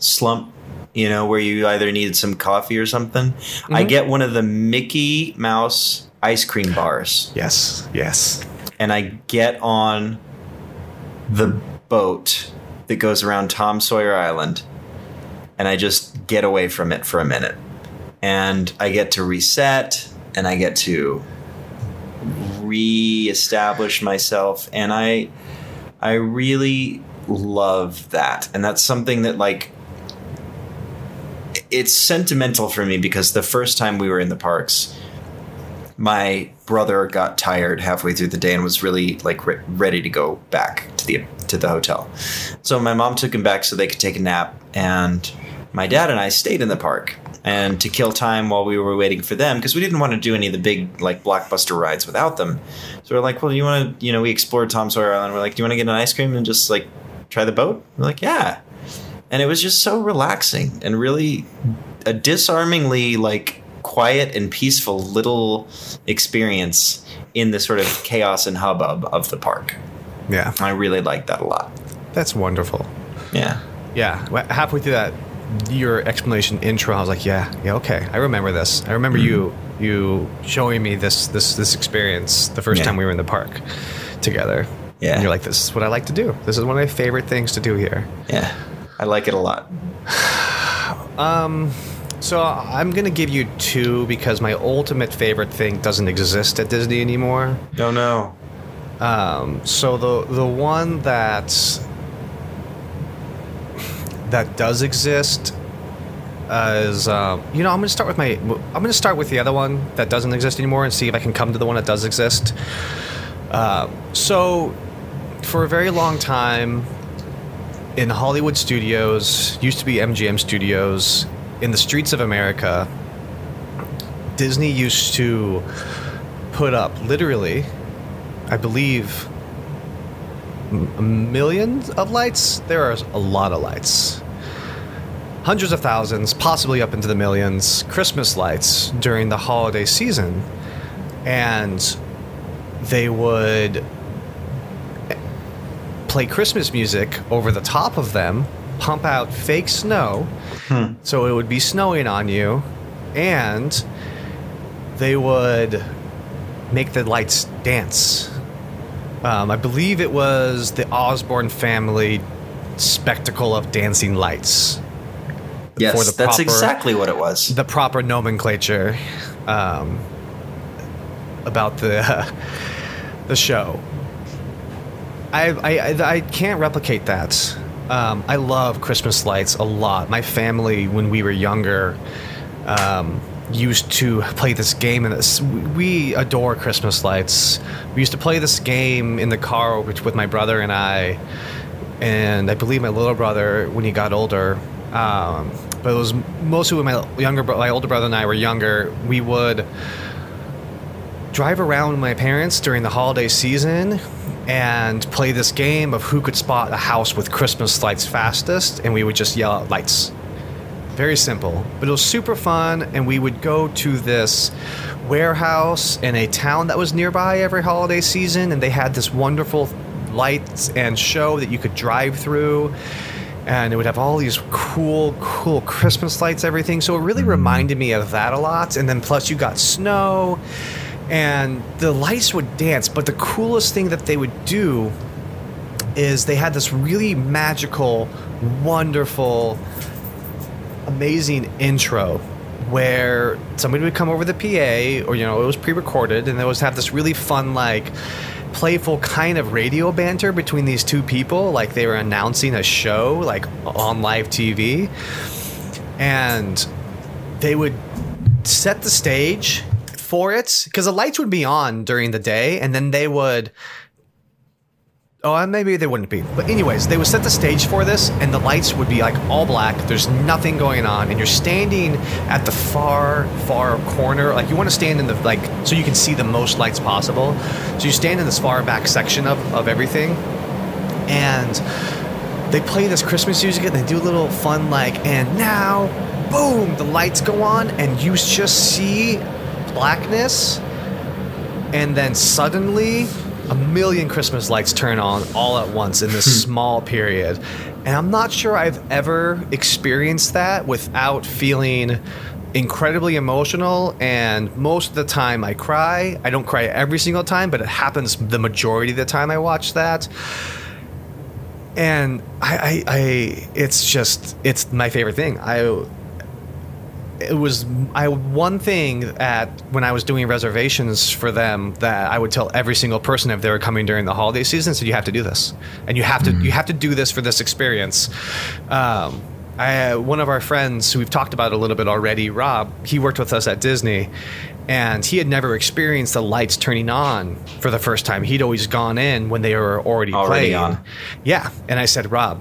slump, you know, where you either needed some coffee or something. Mm-hmm. I get one of the Mickey Mouse ice cream bars. Yes, yes. And I get on the boat that goes around Tom Sawyer Island. And I just get away from it for a minute, and I get to reset, and I get to reestablish myself. And I, I really love that. And that's something that like, it's sentimental for me because the first time we were in the parks, my brother got tired halfway through the day and was really like re- ready to go back to the, to the hotel. So my mom took him back so they could take a nap, and my dad and I stayed in the park and to kill time while we were waiting for them, because we didn't want to do any of the big like blockbuster rides without them. So we're like, well, you want to, you know, we explored Tom Sawyer Island. We're like, do you want to get an ice cream and just like try the boat? We're like, yeah. And it was just so relaxing and really a disarmingly like quiet and peaceful little experience in the sort of chaos and hubbub of the park. Yeah. I really liked that a lot. That's wonderful. Yeah. Yeah, halfway through that, your explanation intro, I was like, yeah, yeah, okay, I remember this. I remember mm-hmm. you you showing me this this this experience the first yeah. time we were in the park together. Yeah. And you're like, this is what I like to do. This is one of my favorite things to do here. Yeah, I like it a lot. um, so I'm going to give you two because my ultimate favorite thing doesn't exist at Disney anymore. Oh, no. Um, so the the one that's... that does exist as um, you know, I'm gonna start with my I'm gonna start with the other one that doesn't exist anymore and see if I can come to the one that does exist. Uh, so for a very long time in Hollywood Studios, used to be M G M Studios, in the streets of America, Disney used to put up literally, I believe, millions of lights. There are a lot of lights, hundreds of thousands, possibly up into the millions, Christmas lights during the holiday season. And they would play Christmas music over the top of them, pump out fake snow. Hmm. So it would be snowing on you, and they would make the lights dance. Um, I believe it was the Osborne family spectacle of dancing lights. Yes, for the that's proper, exactly what it was. The proper nomenclature um, about the uh, the show. I, I, I can't replicate that. Um, I love Christmas lights a lot. My family, when we were younger, um, used to play this game. And we adore Christmas lights. We used to play this game in the car with my brother and I. And I believe my little brother, when he got older, um, but it was mostly when my younger, my older brother and I were younger, we would drive around with my parents during the holiday season and play this game of who could spot a house with Christmas lights fastest, and we would just yell out lights. Very simple, but it was super fun, and we would go to this warehouse in a town that was nearby every holiday season, and they had this wonderful lights and show that you could drive through, and it would have all these cool, cool Christmas lights, everything. So it really reminded me of that a lot, and then plus you got snow. And the lights would dance, but the coolest thing that they would do is they had this really magical, wonderful, amazing intro where somebody would come over the P A, or, you know, it was pre-recorded, and they would have this really fun, like, playful kind of radio banter between these two people, like they were announcing a show, like, on live T V. And they would set the stage for it, because the lights would be on during the day, and then they would oh maybe they wouldn't be but anyways they would set the stage for this, and the lights would be like all black, there's nothing going on, and you're standing at the far far corner, like you want to stand in the, like, so you can see the most lights possible, so you stand in this far back section of, of everything, and they play this Christmas music, and they do a little fun, like, and now boom, the lights go on, and you just see blackness, and then suddenly a million Christmas lights turn on all at once in this small period, and I'm not sure I've ever experienced that without feeling incredibly emotional, and most of the time I cry. I don't cry every single time, but it happens the majority of the time I watch that, and I, I, I it's just it's my favorite thing. I It was I one thing at when I was doing reservations for them that I would tell every single person if they were coming during the holiday season. So you have to do this, and you have to mm. you have to do this for this experience. Um, I, one of our friends who we've talked about a little bit already, Rob, he worked with us at Disney, and he had never experienced the lights turning on for the first time. He'd always gone in when they were already, already playing. On. Yeah, and I said, Rob,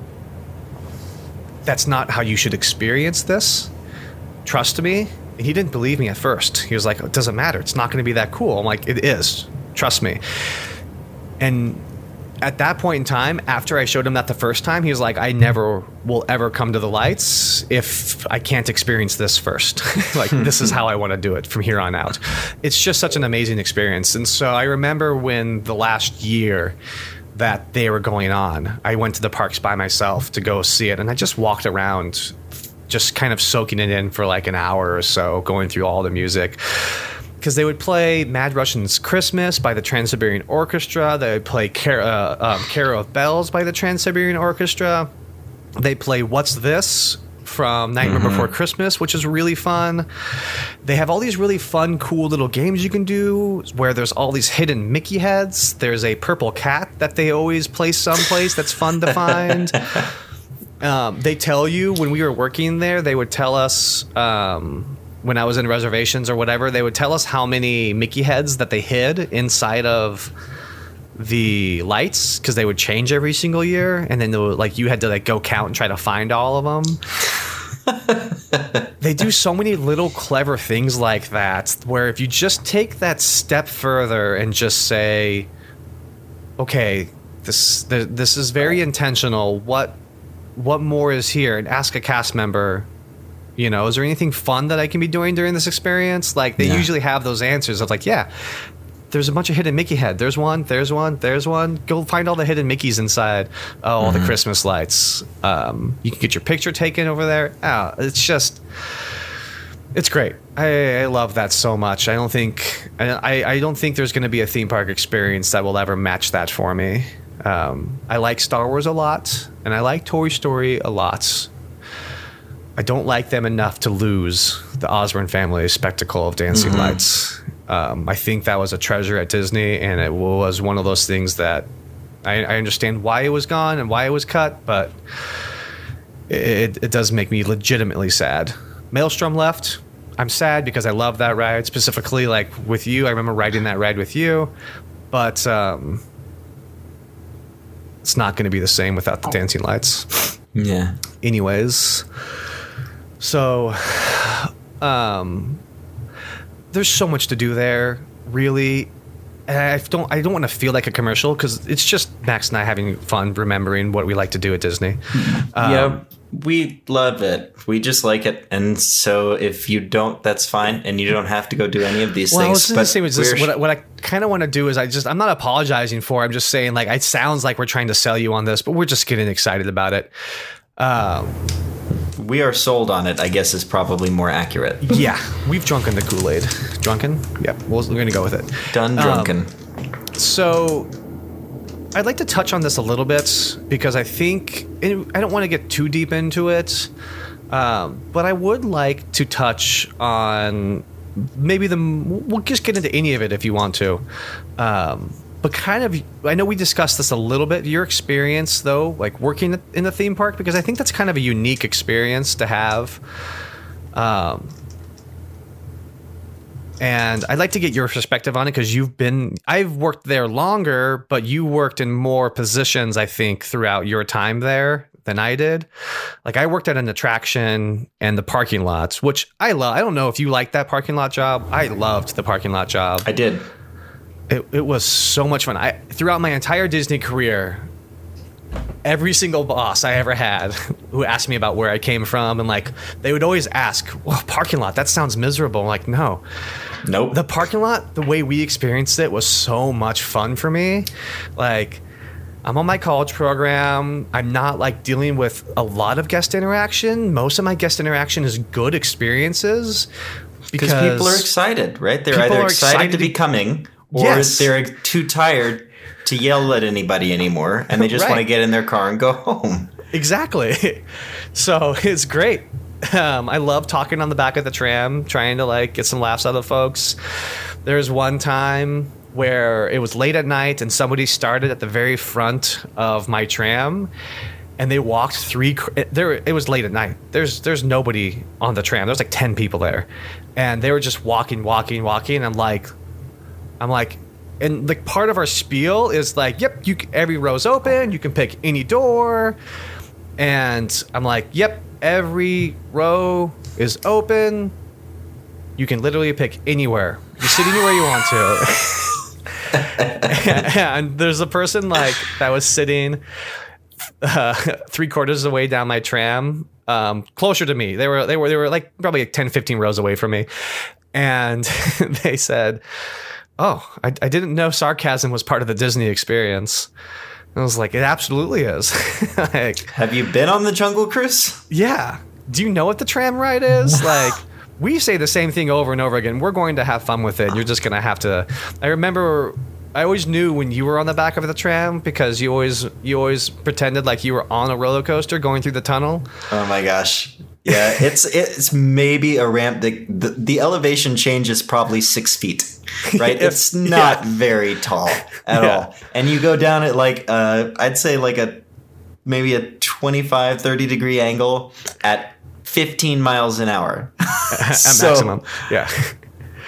that's not how you should experience this. Trust me. And he didn't believe me at first. He was like, it doesn't matter. It's not going to be that cool. I'm like, it is. Trust me. And at that point in time, after I showed him that the first time, he was like, I never will ever come to the lights if I can't experience this first. Like, this is how I want to do it from here on out. It's just such an amazing experience. And so I remember when the last year that they were going on, I went to the parks by myself to go see it. And I just walked around, just kind of soaking it in for like an hour or so, going through all the music, because they would play Mad Russian's Christmas by the Trans-Siberian Orchestra. They would play Car- uh, um, Carol of Bells by the Trans-Siberian Orchestra. They play What's This from Nightmare mm-hmm. Before Christmas, which is really fun. They have all these really fun, cool little games you can do where there's all these hidden Mickey heads. There's a purple cat that they always place someplace that's fun to find. Um, they tell you when we were working there, they would tell us um, when I was in reservations or whatever, they would tell us how many Mickey heads that they hid inside of the lights, because they would change every single year. And then they would, like, you had to like go count and try to find all of them. They do so many little clever things like that, where if you just take that step further and just say, OK, this th- this is very intentional. What? What more is here? And ask a cast member, you know, is there anything fun that I can be doing during this experience? Like, they yeah. usually have those answers of like, yeah, there's a bunch of hidden Mickey head. There's one, there's one, there's one. Go find all the hidden Mickeys inside. Oh, all mm-hmm. the Christmas lights. Um, you can get your picture taken over there. Oh, it's just, it's great. I, I love that so much. I don't think And I, I don't think there's going to be a theme park experience that will ever match that for me. Um, I like Star Wars a lot, and I like Toy Story a lot. I don't like them enough to lose the Osborne family's spectacle of dancing mm-hmm. lights. Um, I think that was a treasure at Disney, and it was one of those things that I, I understand why it was gone and why it was cut, but it, it does make me legitimately sad. Maelstrom left. I'm sad because I love that ride, specifically like with you. I remember riding that ride with you, but um, it's not going to be the same without the dancing lights. Yeah. Anyways, so um, there's so much to do there, really. And I don't, I don't want to feel like a commercial because it's just Max and I having fun remembering what we like to do at Disney. Um, yeah, we love it. We just like it. And so if you don't, that's fine. And you don't have to go do any of these well, things. But the this, what I, what I kind of want to do is I just, I'm not apologizing for it. I'm just saying like, it sounds like we're trying to sell you on this, but we're just getting excited about it. Um, we are sold on it, I guess is probably more accurate. Yeah, we've drunken the Kool-Aid. Drunken? Yep, we're going to go with it. Done drunken. Um, so I'd like to touch on this a little bit because I think, and I don't want to get too deep into it, um, but I would like to touch on maybe the, we'll just get into any of it if you want to. Um, but kind of, I know we discussed this a little bit, your experience though, like working in the theme park, because I think that's kind of a unique experience to have. Um, and I'd like to get your perspective on it because you've been, I've worked there longer, but you worked in more positions, I think, throughout your time there than I did. Like I worked at an attraction and the parking lots, which I love. I don't know if you liked that parking lot job. I loved the parking lot job. I did. It it was so much fun. I throughout my entire Disney career, every single boss I ever had who asked me about where I came from, and like they would always ask, "Well, parking lot, that sounds miserable." I'm like, no, nope. The parking lot, the way we experienced it, was so much fun for me. Like, I'm on my college program. I'm not like dealing with a lot of guest interaction. Most of my guest interaction is good experiences because people are excited, right? They're either excited, excited to be coming. Or yes. They're too tired to yell at anybody anymore, and they just right. want to get in their car and go home. Exactly. So it's great. Um, I love talking on the back of the tram, trying to like get some laughs out of folks. There was one time where it was late at night, and somebody started at the very front of my tram, and they walked three. There, it was late at night. There's there's nobody on the tram. There's like ten people there, and they were just walking, walking, walking. And I'm like. I'm like, and like part of our spiel is like, yep, you every row's open, you can pick any door, and I'm like, yep, every row is open, you can literally pick anywhere, you sit anywhere you want to, and there's a person like that was sitting uh, three quarters of the way down my tram, um, closer to me. They were they were they were like probably like ten, fifteen rows away from me, and they said. Oh, I, I didn't know sarcasm was part of the Disney experience. And I was like, it absolutely is. Like, have you been on the Jungle Cruise? Yeah. Do you know what the tram ride is? Like, we say the same thing over and over again. We're going to have fun with it. You're just going to have to. I remember I always knew when you were on the back of the tram because you always you always pretended like you were on a roller coaster going through the tunnel. Oh, my gosh. Yeah, it's it's maybe a ramp. The, the, the elevation change is probably six feet, right? If, it's not yeah. very tall at yeah. all. And you go down at like, uh, I'd say like a maybe a twenty-five, thirty degree angle at fifteen miles an hour. At so maximum, yeah.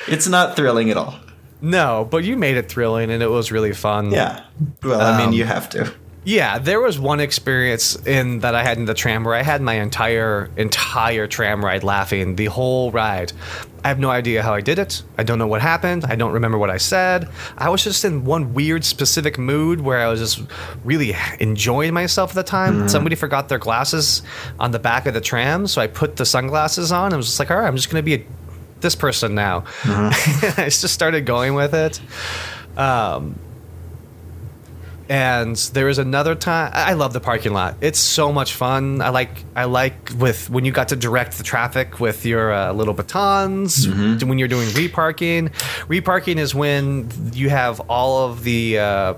It's not thrilling at all. No, but you made it thrilling and it was really fun. Yeah, well, um, I mean, you have to. Yeah, there was one experience in that I had in the tram where I had my entire, entire tram ride laughing the whole ride. I have no idea how I did it. I don't know what happened. I don't remember what I said. I was just in one weird specific mood where I was just really enjoying myself at the time. Mm-hmm. Somebody forgot their glasses on the back of the tram, so I put the sunglasses on. I was just like, all right, I'm just going to be a, this person now. Mm-hmm. I just started going with it. Um And there was another time. I love the parking lot. It's so much fun. I like I like with when you got to direct the traffic with your uh, little batons, mm-hmm. when you're doing reparking. Reparking is when you have all of the... Uh,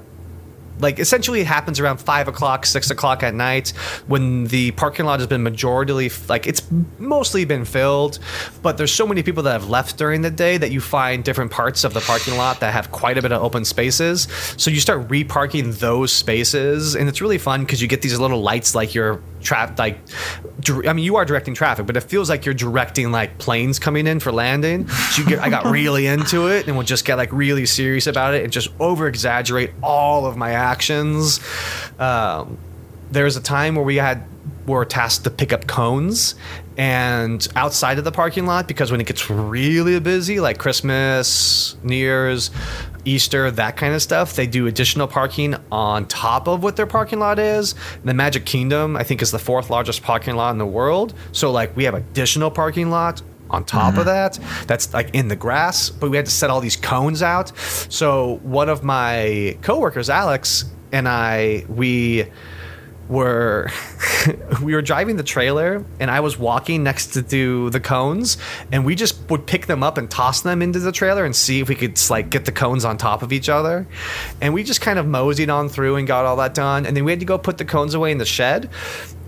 Like, essentially, it happens around five o'clock, six o'clock at night when the parking lot has been majorly, like, it's mostly been filled. But there's so many people that have left during the day that you find different parts of the parking lot that have quite a bit of open spaces. So you start reparking those spaces. And it's really fun because you get these little lights like you're trapped, like, di- I mean, you are directing traffic, but it feels like you're directing, like, planes coming in for landing. So you get, I got really into it and we'll just get, like, really serious about it and just over-exaggerate all of my ass. actions. Um, there was a time where we had were tasked to pick up cones, and outside of the parking lot, because when it gets really busy, like Christmas, New Year's, Easter, that kind of stuff, they do additional parking on top of what their parking lot is. And the Magic Kingdom, I think, is the fourth largest parking lot in the world. So, like, we have additional parking lot on top mm-hmm. of that. That's like in the grass, but we had to set all these cones out. So one of my coworkers, Alex, and I, we were we were driving the trailer, and I was walking next to do the cones, and we just would pick them up and toss them into the trailer and see if we could, like, get the cones on top of each other. And we just kind of moseyed on through and got all that done. And then we had to go put the cones away in the shed.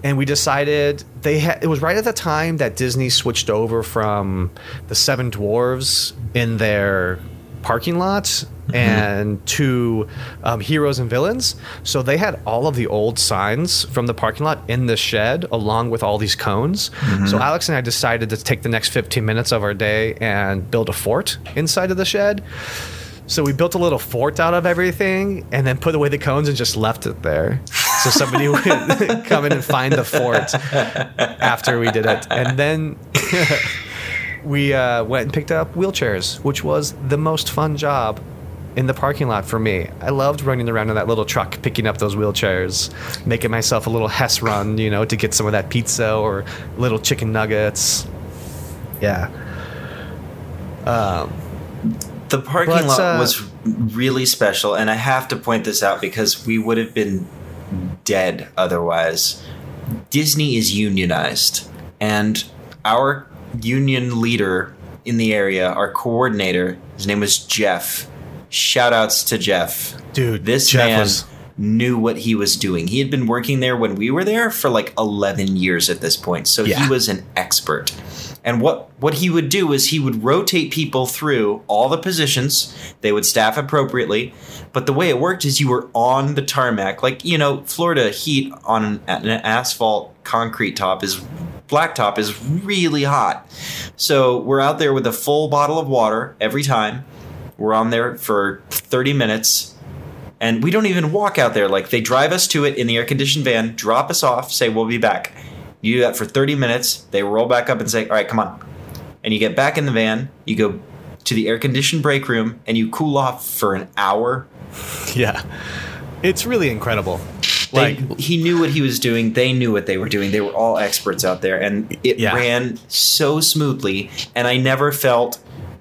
And we decided they had, it was right at the time that Disney switched over from the Seven Dwarves in their parking lot mm-hmm. and to um, Heroes and Villains. So they had all of the old signs from the parking lot in the shed along with all these cones. Mm-hmm. So Alex and I decided to take the next fifteen minutes of our day and build a fort inside of the shed. So we built a little fort out of everything and then put away the cones and just left it there. So somebody would come in and find the fort after we did it. And then we uh, went and picked up wheelchairs, which was the most fun job in the parking lot for me. I loved running around in that little truck, picking up those wheelchairs, making myself a little Hess run, you know, to get some of that pizza or little chicken nuggets. Yeah. Um. The parking but, lot uh, was really special, and I have to point this out because we would have been dead otherwise. Disney is unionized, and our union leader in the area, our coordinator, his name was Jeff. Shout outs to Jeff. Dude, this Jeff man was- knew what he was doing. He had been working there when we were there for like eleven years at this point, so yeah. He was an expert. And what, what he would do is he would rotate people through all the positions. They would staff appropriately. But the way it worked is you were on the tarmac. Like, you know, Florida heat on an, an asphalt concrete top is blacktop is really hot. So we're out there with a full bottle of water every time. We're on there for thirty minutes. And we don't even walk out there. Like, they drive us to it in the air-conditioned van, drop us off, say, we'll be back. You do that for thirty minutes. They roll back up and say, all right, come on. And you get back in the van. You go to the air-conditioned break room, and you cool off for an hour. Yeah. It's really incredible. They, like He knew what he was doing. They knew what they were doing. They were all experts out there, and it yeah. ran so smoothly, and I never felt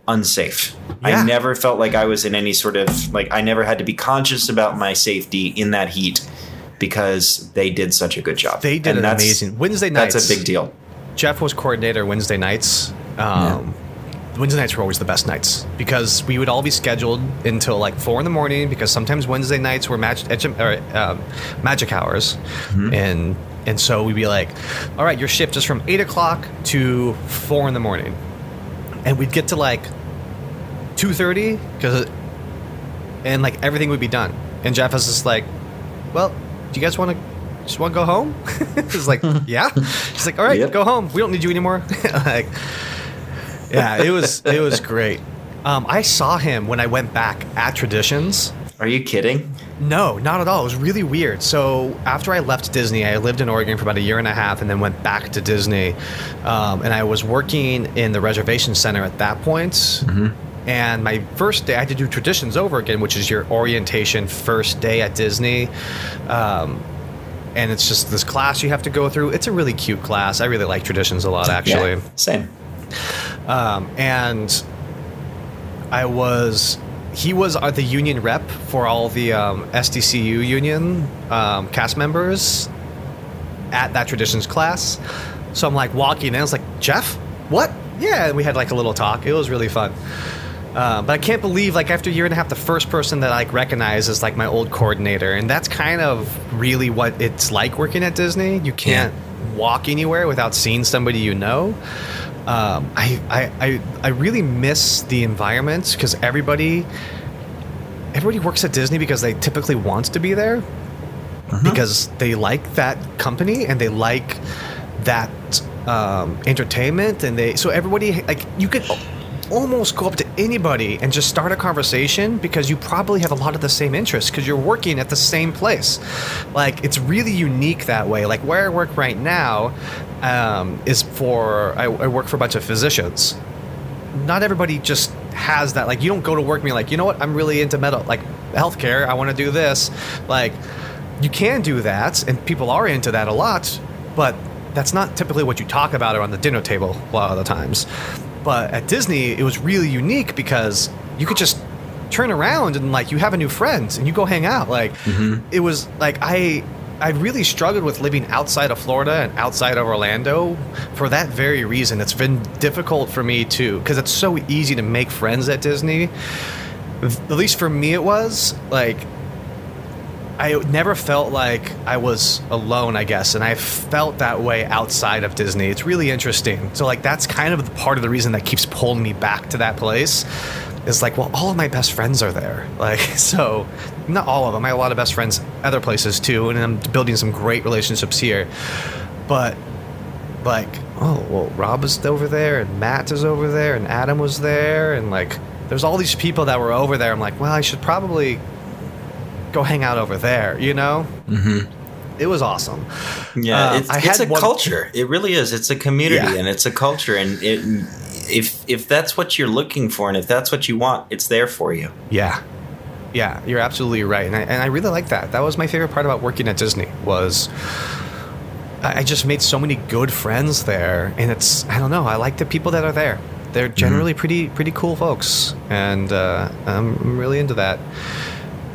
unsafe. Yeah. I never felt like I was in any sort of – like I never had to be conscious about my safety in that heat. Because they did such a good job. They did an amazing Wednesday nights. That's a big deal. Jeff was coordinator Wednesday nights. Um, yeah. Wednesday nights were always the best nights because we would all be scheduled until like four in the morning. Because sometimes Wednesday nights were magic, or, um, magic hours, mm-hmm. and and so we'd be like, all right, your shift is from eight o'clock to four in the morning, and we'd get to like two thirty because, and like everything would be done. And Jeff was just like, well. Do you guys want to just want to go home? He's like, yeah. He's like, all right, yep. Go home. We don't need you anymore. Like, yeah, it was it was great. Um, I saw him when I went back at Traditions. Are you kidding? No, not at all. It was really weird. So after I left Disney, I lived in Oregon for about a year and a half and then went back to Disney. Um, and I was working in the reservation center at that point. Mm-hmm. And my first day, I had to do Traditions over again, which is your orientation first day at Disney. Um, and it's just this class you have to go through. It's a really cute class. I really like Traditions a lot, actually. Yeah, same. Um, and I was he was uh, the union rep for all the um, S D C U union um, cast members at that traditions class. So I'm like walking in, I was like, Jeff, what? Yeah, and we had like a little talk. It was really fun. Uh, but I can't believe, like, after a year and a half, the first person that I like, recognize is like my old coordinator. And that's kind of really what it's like working at Disney. You can't yeah. walk anywhere without seeing somebody you know. Um, I, I, I, I really miss the environments because everybody, everybody works at Disney because they typically want to be there uh-huh. because they like that company and they like that um, entertainment. And they so everybody, like, you could almost go up to anybody and just start a conversation because you probably have a lot of the same interests because you're working at the same place. Like, it's really unique that way. Like, where I work right now um, is for, I, I work for a bunch of physicians. Not everybody just has that. Like, you don't go to work being like, you know what, I'm really into medical, like, healthcare. I want to do this. Like, you can do that, and people are into that a lot, but that's not typically what you talk about around the dinner table a lot of the times. But at Disney, it was really unique because you could just turn around and, like, you have a new friend and you go hang out. Like, mm-hmm. it was like I I really struggled with living outside of Florida and outside of Orlando for that very reason. It's been difficult for me, too, because it's so easy to make friends at Disney. At least for me, it was like I never felt like I was alone, I guess, and I felt that way outside of Disney. It's really interesting. So, like, that's kind of the part of the reason that keeps pulling me back to that place is, like, well, all of my best friends are there. Like, so, not all of them. I have a lot of best friends other places, too, and I'm building some great relationships here. But, like, oh, well, Rob is over there, and Matt is over there, and Adam was there, and, like, there's all these people that were over there. I'm like, well, I should probably go hang out over there, you know? Mm-hmm. It was awesome. Yeah, it's, uh, it's a one- culture. It really is. It's a community yeah. and it's a culture. And it, if if that's what you're looking for and if that's what you want, it's there for you. Yeah. Yeah, you're absolutely right. And I, and I really like that. That was my favorite part about working at Disney was I, I just made so many good friends there. And it's, I don't know, I like the people that are there. They're generally mm-hmm. pretty, pretty cool folks. And uh, I'm really into that.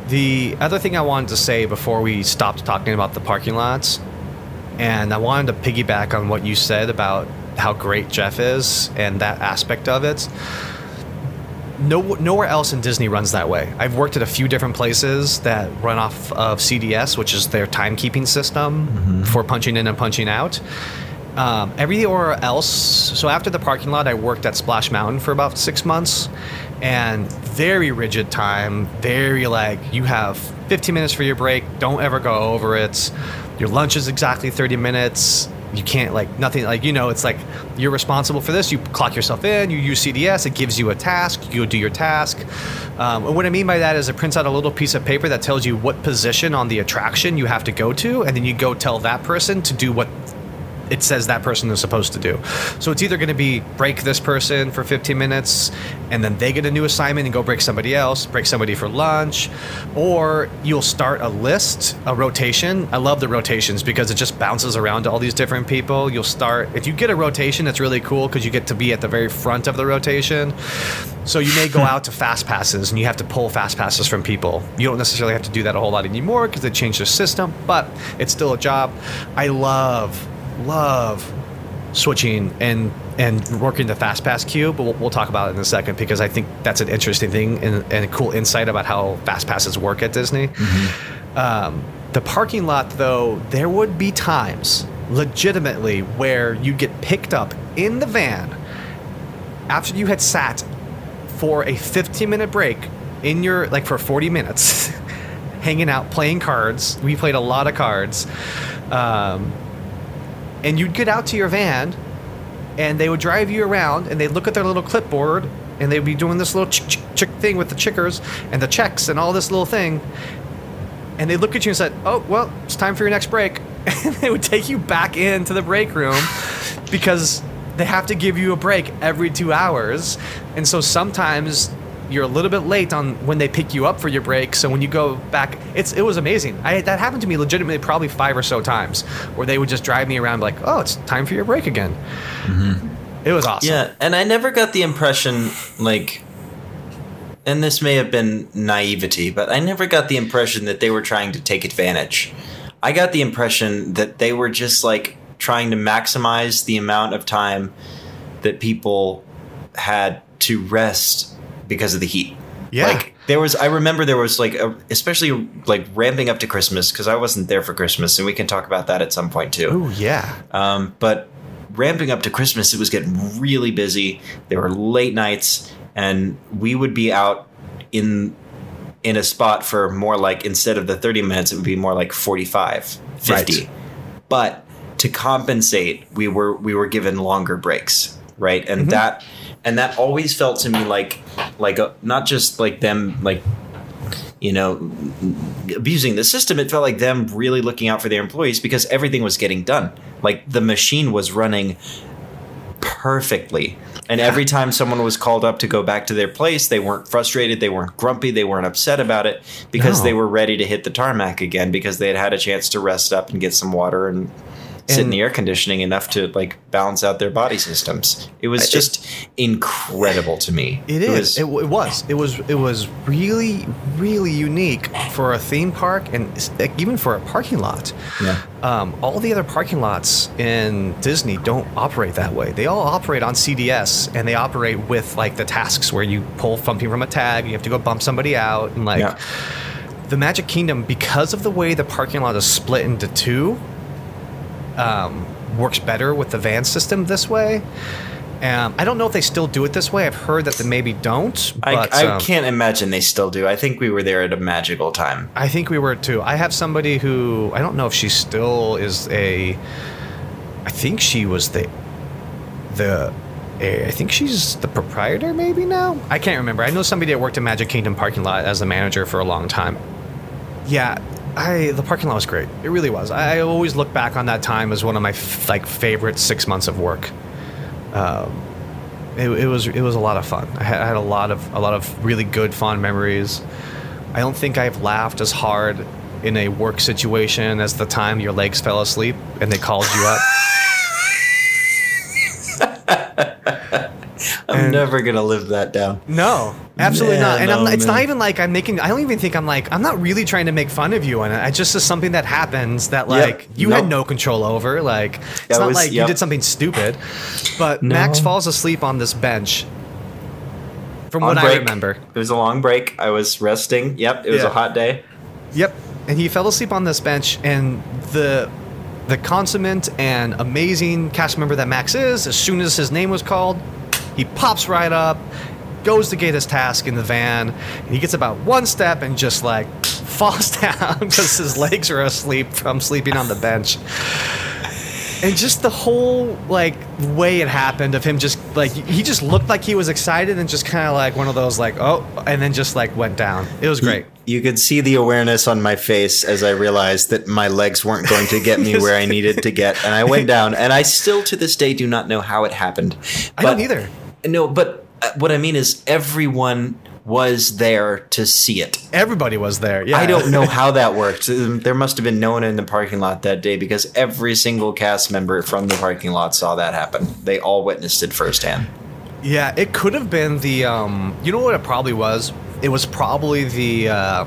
The other thing I wanted to say before we stopped talking about the parking lots, and I wanted to piggyback on what you said about how great Jeff is and that aspect of it. No, nowhere else in Disney runs that way. I've worked at a few different places that run off of C D S, which is their timekeeping system mm-hmm. for punching in and punching out. Um, everywhere else, so after the parking lot, I worked at Splash Mountain for about six months. And very rigid time, very like you have fifteen minutes for your break. Don't ever go over it. Your lunch is exactly thirty minutes. You can't like nothing like, you know, it's like you're responsible for this. You clock yourself in, you use C D S. It gives you a task. You do your task. Um, and what I mean by that is it prints out a little piece of paper that tells you what position on the attraction you have to go to. And then you go tell that person to do what it says that person is supposed to do. So it's either going to be break this person for fifteen minutes and then they get a new assignment and go break somebody else, break somebody for lunch, or you'll start a list, a rotation. I love the rotations because it just bounces around to all these different people. You'll start, if you get a rotation, it's really cool because you get to be at the very front of the rotation. So you may go out to fast passes and you have to pull fast passes from people. You don't necessarily have to do that a whole lot anymore because they changed their system, but it's still a job. I love love switching and and working the fast pass queue, but we'll, we'll talk about it in a second because I think that's an interesting thing and, and a cool insight about how fast passes work at Disney. Mm-hmm. Um, the parking lot, though, there would be times legitimately where you get picked up in the van after you had sat for a fifteen minute break in your like for forty minutes hanging out playing cards. We played a lot of cards. Um, And you'd get out to your van, and they would drive you around, and they'd look at their little clipboard, and they'd be doing this little chick, chick, chick thing with the chickers and the checks and all this little thing. And they look at you and said, oh, well, it's time for your next break. And they would take you back into the break room because they have to give you a break every two hours. And so sometimes you're a little bit late on when they pick you up for your break. So when you go back, it's it was amazing. I, that happened to me legitimately probably five or so times where they would just drive me around like, oh, it's time for your break again. Mm-hmm. It was awesome. Yeah, and I never got the impression like – and this may have been naivety, but I never got the impression that they were trying to take advantage. I got the impression that they were just like trying to maximize the amount of time that people had to rest because of the heat. Yeah. Like there was, I remember there was like, a, especially like ramping up to Christmas, because I wasn't there for Christmas, and we can talk about that at some point too. Oh yeah. Um, but ramping up to Christmas, it was getting really busy. There were late nights, and we would be out in in a spot for more like, instead of the thirty minutes, it would be more like forty-five, fifty. Right. But to compensate, we were we were given longer breaks, right? And mm-hmm. that and that always felt to me like like a, not just like them like you know abusing the system. It felt like them really looking out for their employees, because everything was getting done. Like the machine was running perfectly. And yeah. every time someone was called up to go back to their place, they weren't frustrated, they weren't grumpy, they weren't upset about it, because no. they were ready to hit the tarmac again, because they had had a chance to rest up and get some water and sit and in the air conditioning enough to like balance out their body systems. It was I, just it, incredible to me. It, it is. Was, it, it was. It was. It was really, really unique for a theme park, and even for a parking lot. Yeah. Um, all the other parking lots in Disney don't operate that way. They all operate on C D S, and they operate with like the tasks where you pull something from a tag, you have to go bump somebody out, and like yeah. the Magic Kingdom, because of the way the parking lot is split into two. Um, works better with the van system this way. Um, I don't know if they still do it this way. I've heard that they maybe don't. But, I, I um, can't imagine they still do. I think we were there at a magical time. I think we were too. I have somebody who, I don't know if she still is a, I think she was the, the, I think she's the proprietor maybe now? I can't remember. I know somebody that worked at Magic Kingdom parking lot as the manager for a long time. Yeah. I, the parking lot was great. It really was. I always look back on that time as one of my f- like favorite six months of work. Um, it, it was it was a lot of fun. I had, I had a lot of a lot of really good fond memories. I don't think I've laughed as hard in a work situation as the time your legs fell asleep and they called you up. I'm and never going to live that down. No, absolutely man, not. And I'm, oh, it's man. not even like I'm making, I don't even think I'm like, I'm not really trying to make fun of you. And it just is something that happens that like yep. you nope. had no control over. Like, it's that not was, like yep. you did something stupid, but no. Max falls asleep on this bench. From on what break. I remember. It was a long break. I was resting. Yep. It was yeah. a hot day. Yep. And he fell asleep on this bench, and the the consummate and amazing cast member that Max is, as soon as his name was called, he pops right up, goes to get his task in the van, and he gets about one step and just, like, falls down because his legs are asleep from sleeping on the bench. And just the whole, like, way it happened of him just, like, he just looked like he was excited and just kind of, like, one of those, like, oh, and then just, like, went down. It was great. You, you could see the awareness on my face as I realized that my legs weren't going to get me where I needed to get, and I went down. And I still, to this day, do not know how it happened. I don't either. No, but what I mean is everyone was there to see it. Everybody was there. Yeah. I don't know how that worked. There must have been no one in the parking lot that day, because every single cast member from the parking lot saw that happen. They all witnessed it firsthand. Yeah, it could have been the, um, you know what it probably was? It was probably the, uh,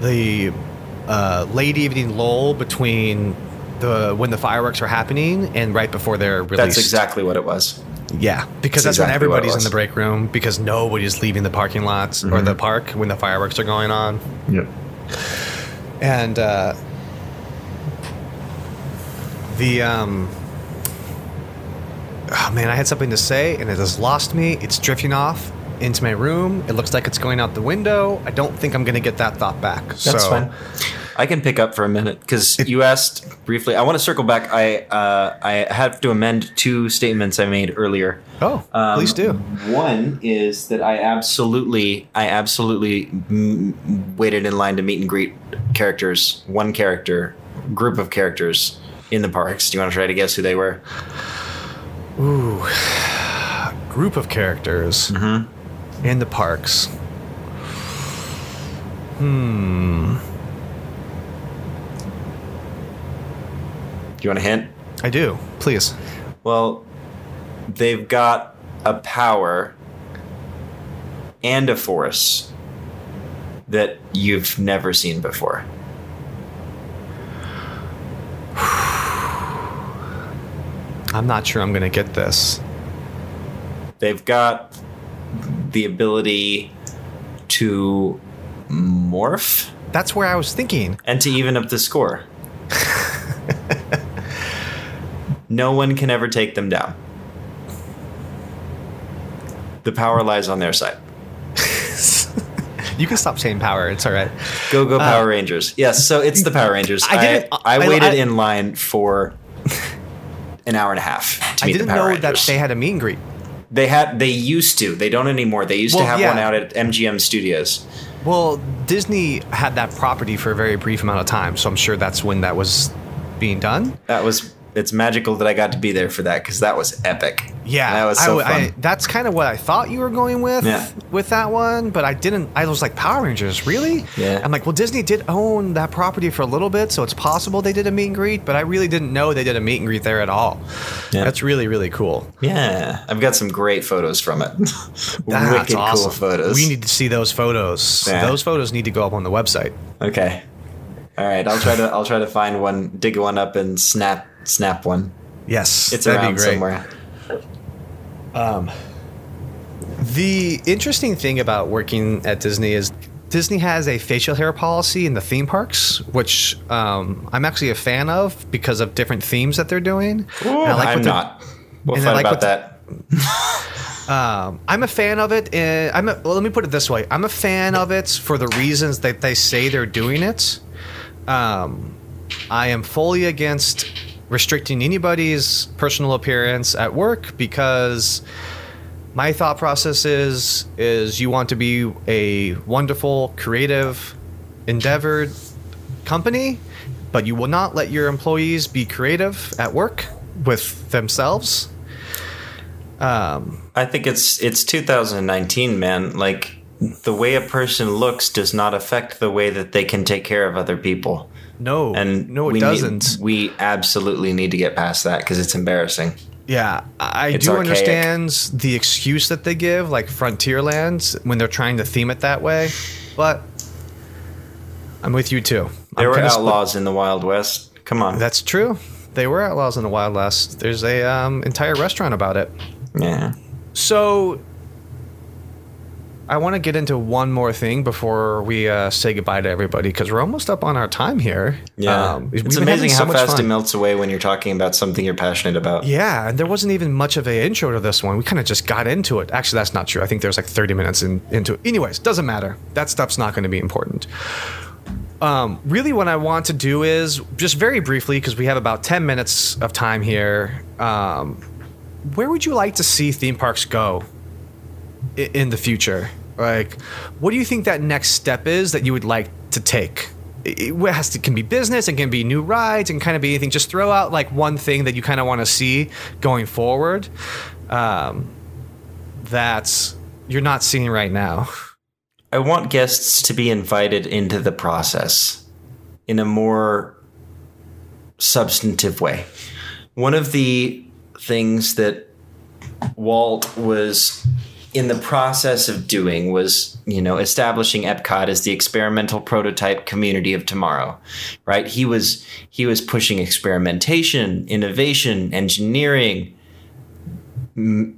the uh, late evening lull between the when the fireworks were happening and right before they're released. That's exactly what it was. Yeah, because that's, that's exactly when everybody's in the break room, because nobody's leaving the parking lots mm-hmm. or the park when the fireworks are going on. Yep. And uh, the um, oh man, I had something to say and it has lost me. It's drifting off into my room. It looks like it's going out the window. I don't think I'm going to get that thought back. That's so. Fine. I can pick up for a minute, because you asked briefly. I want to circle back. I uh, I have to amend two statements I made earlier. Oh, um, please do. One is that I absolutely, I absolutely m- waited in line to meet and greet characters. One character, group of characters in the parks. Do you want to try to guess who they were? Ooh, group of characters mm-hmm. in the parks. Hmm. You want a hint? I do. Please. Well, they've got a power and a force that you've never seen before. I'm not sure I'm going to get this. They've got the ability to morph. That's where I was thinking. And to even up the score. No one can ever take them down. The power lies on their side. You can stop saying power. It's all right. Go, go, Power uh, Rangers. Yes, so it's the Power Rangers. I, didn't, I, I, I waited I, in line for an hour and a half to meet the Power Rangers. I didn't know that they had a meet and greet. They had. They used to. They don't anymore. They used well, to have yeah. one out at M G M Studios. Well, Disney had that property for a very brief amount of time, so I'm sure that's when that was being done. That was... It's magical that I got to be there for that because that was epic. Yeah, that was so I, fun. I, that's kind of what I thought you were going with yeah. with that one, but I didn't. I was like, Power Rangers, really? Yeah. I'm like, well, Disney did own that property for a little bit, so it's possible they did a meet and greet, but I really didn't know they did a meet and greet there at all. Yeah. That's really, really cool. Yeah, I've got some great photos from it. That's wicked awesome. Cool photos. We need to see those photos. Yeah. Those photos need to go up on the website. Okay. All right, I'll try to I'll try to find one, dig one up, and snap. Snap one. Yes. It's around somewhere. Um, the interesting thing about working at Disney is Disney has a facial hair policy in the theme parks, which um, I'm actually a fan of because of different themes that they're doing. Ooh, and I like I'm what not. We'll fight like about that. um, I'm a fan of it. And I'm a, well, let me put it this way. I'm a fan of it for the reasons that they say they're doing it. Um, I am fully against... restricting anybody's personal appearance at work because my thought process is is you want to be a wonderful, creative, endeavored company, but you will not let your employees be creative at work with themselves. Um, I think it's it's two thousand nineteen, man. Like the way a person looks does not affect the way that they can take care of other people. No, and no, it we doesn't. Need, we absolutely need to get past that because it's embarrassing. Yeah, I it's do archaic. Understand the excuse that they give, like Frontierlands, when they're trying to theme it that way. But I'm with you, too. There I'm were outlaws split. in the Wild West. Come on. That's true. They were outlaws in the Wild West. There's a um, entire restaurant about it. Yeah. So I want to get into one more thing before we uh, say goodbye to everybody because we're almost up on our time here. Yeah, um, it's amazing so how fast fun. It melts away when you're talking about something you're passionate about. Yeah, and there wasn't even much of an intro to this one. We kind of just got into it. Actually, that's not true. I think there's like thirty minutes in, into it. Anyways, doesn't matter. That stuff's not going to be important. Um, really, what I want to do is just very briefly because we have about ten minutes of time here. Um, where would you like to see theme parks go in the future? Like, what do you think that next step is that you would like to take? It has to, can be business, it can be new rides, and kind of be anything. Just throw out like one thing that you kind of want to see going forward um, that you're not seeing right now. I want guests to be invited into the process in a more substantive way. One of the things that Walt was in the process of doing was, you know, establishing Epcot as the experimental prototype community of tomorrow, right? He was he was pushing experimentation, innovation, engineering. And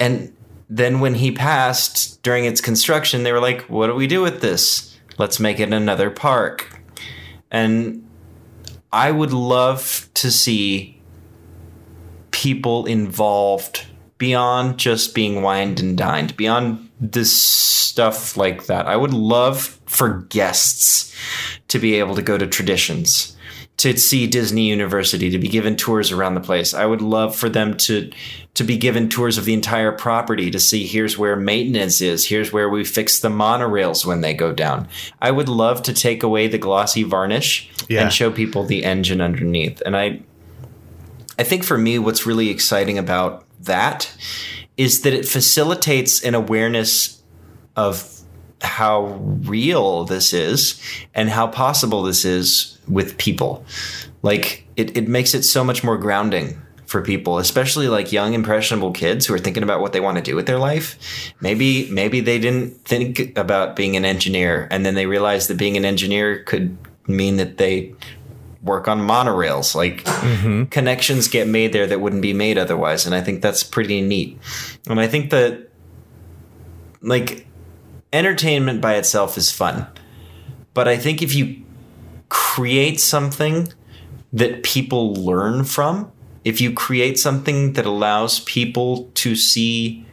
then when he passed during its construction, they were like, what do we do with this? Let's make it another park. And I would love to see people involved beyond just being wined and dined, beyond this stuff like that. I would love for guests to be able to go to traditions, to see Disney University, to be given tours around the place. I would love for them to to be given tours of the entire property, to see here's where maintenance is, here's where we fix the monorails when they go down. I would love to take away the glossy varnish yeah. and show people the engine underneath. And I, I think for me, what's really exciting about that is that it facilitates an awareness of how real this is and how possible this is with people. Like it, it makes it so much more grounding for people, especially like young, impressionable kids who are thinking about what they want to do with their life. Maybe maybe they didn't think about being an engineer, and then they realized that being an engineer could mean that they work on monorails. Like mm-hmm. connections get made there that wouldn't be made otherwise. And I think that's pretty neat. And I think that like entertainment by itself is fun. But I think if you create something that people learn from, if you create something that allows people to see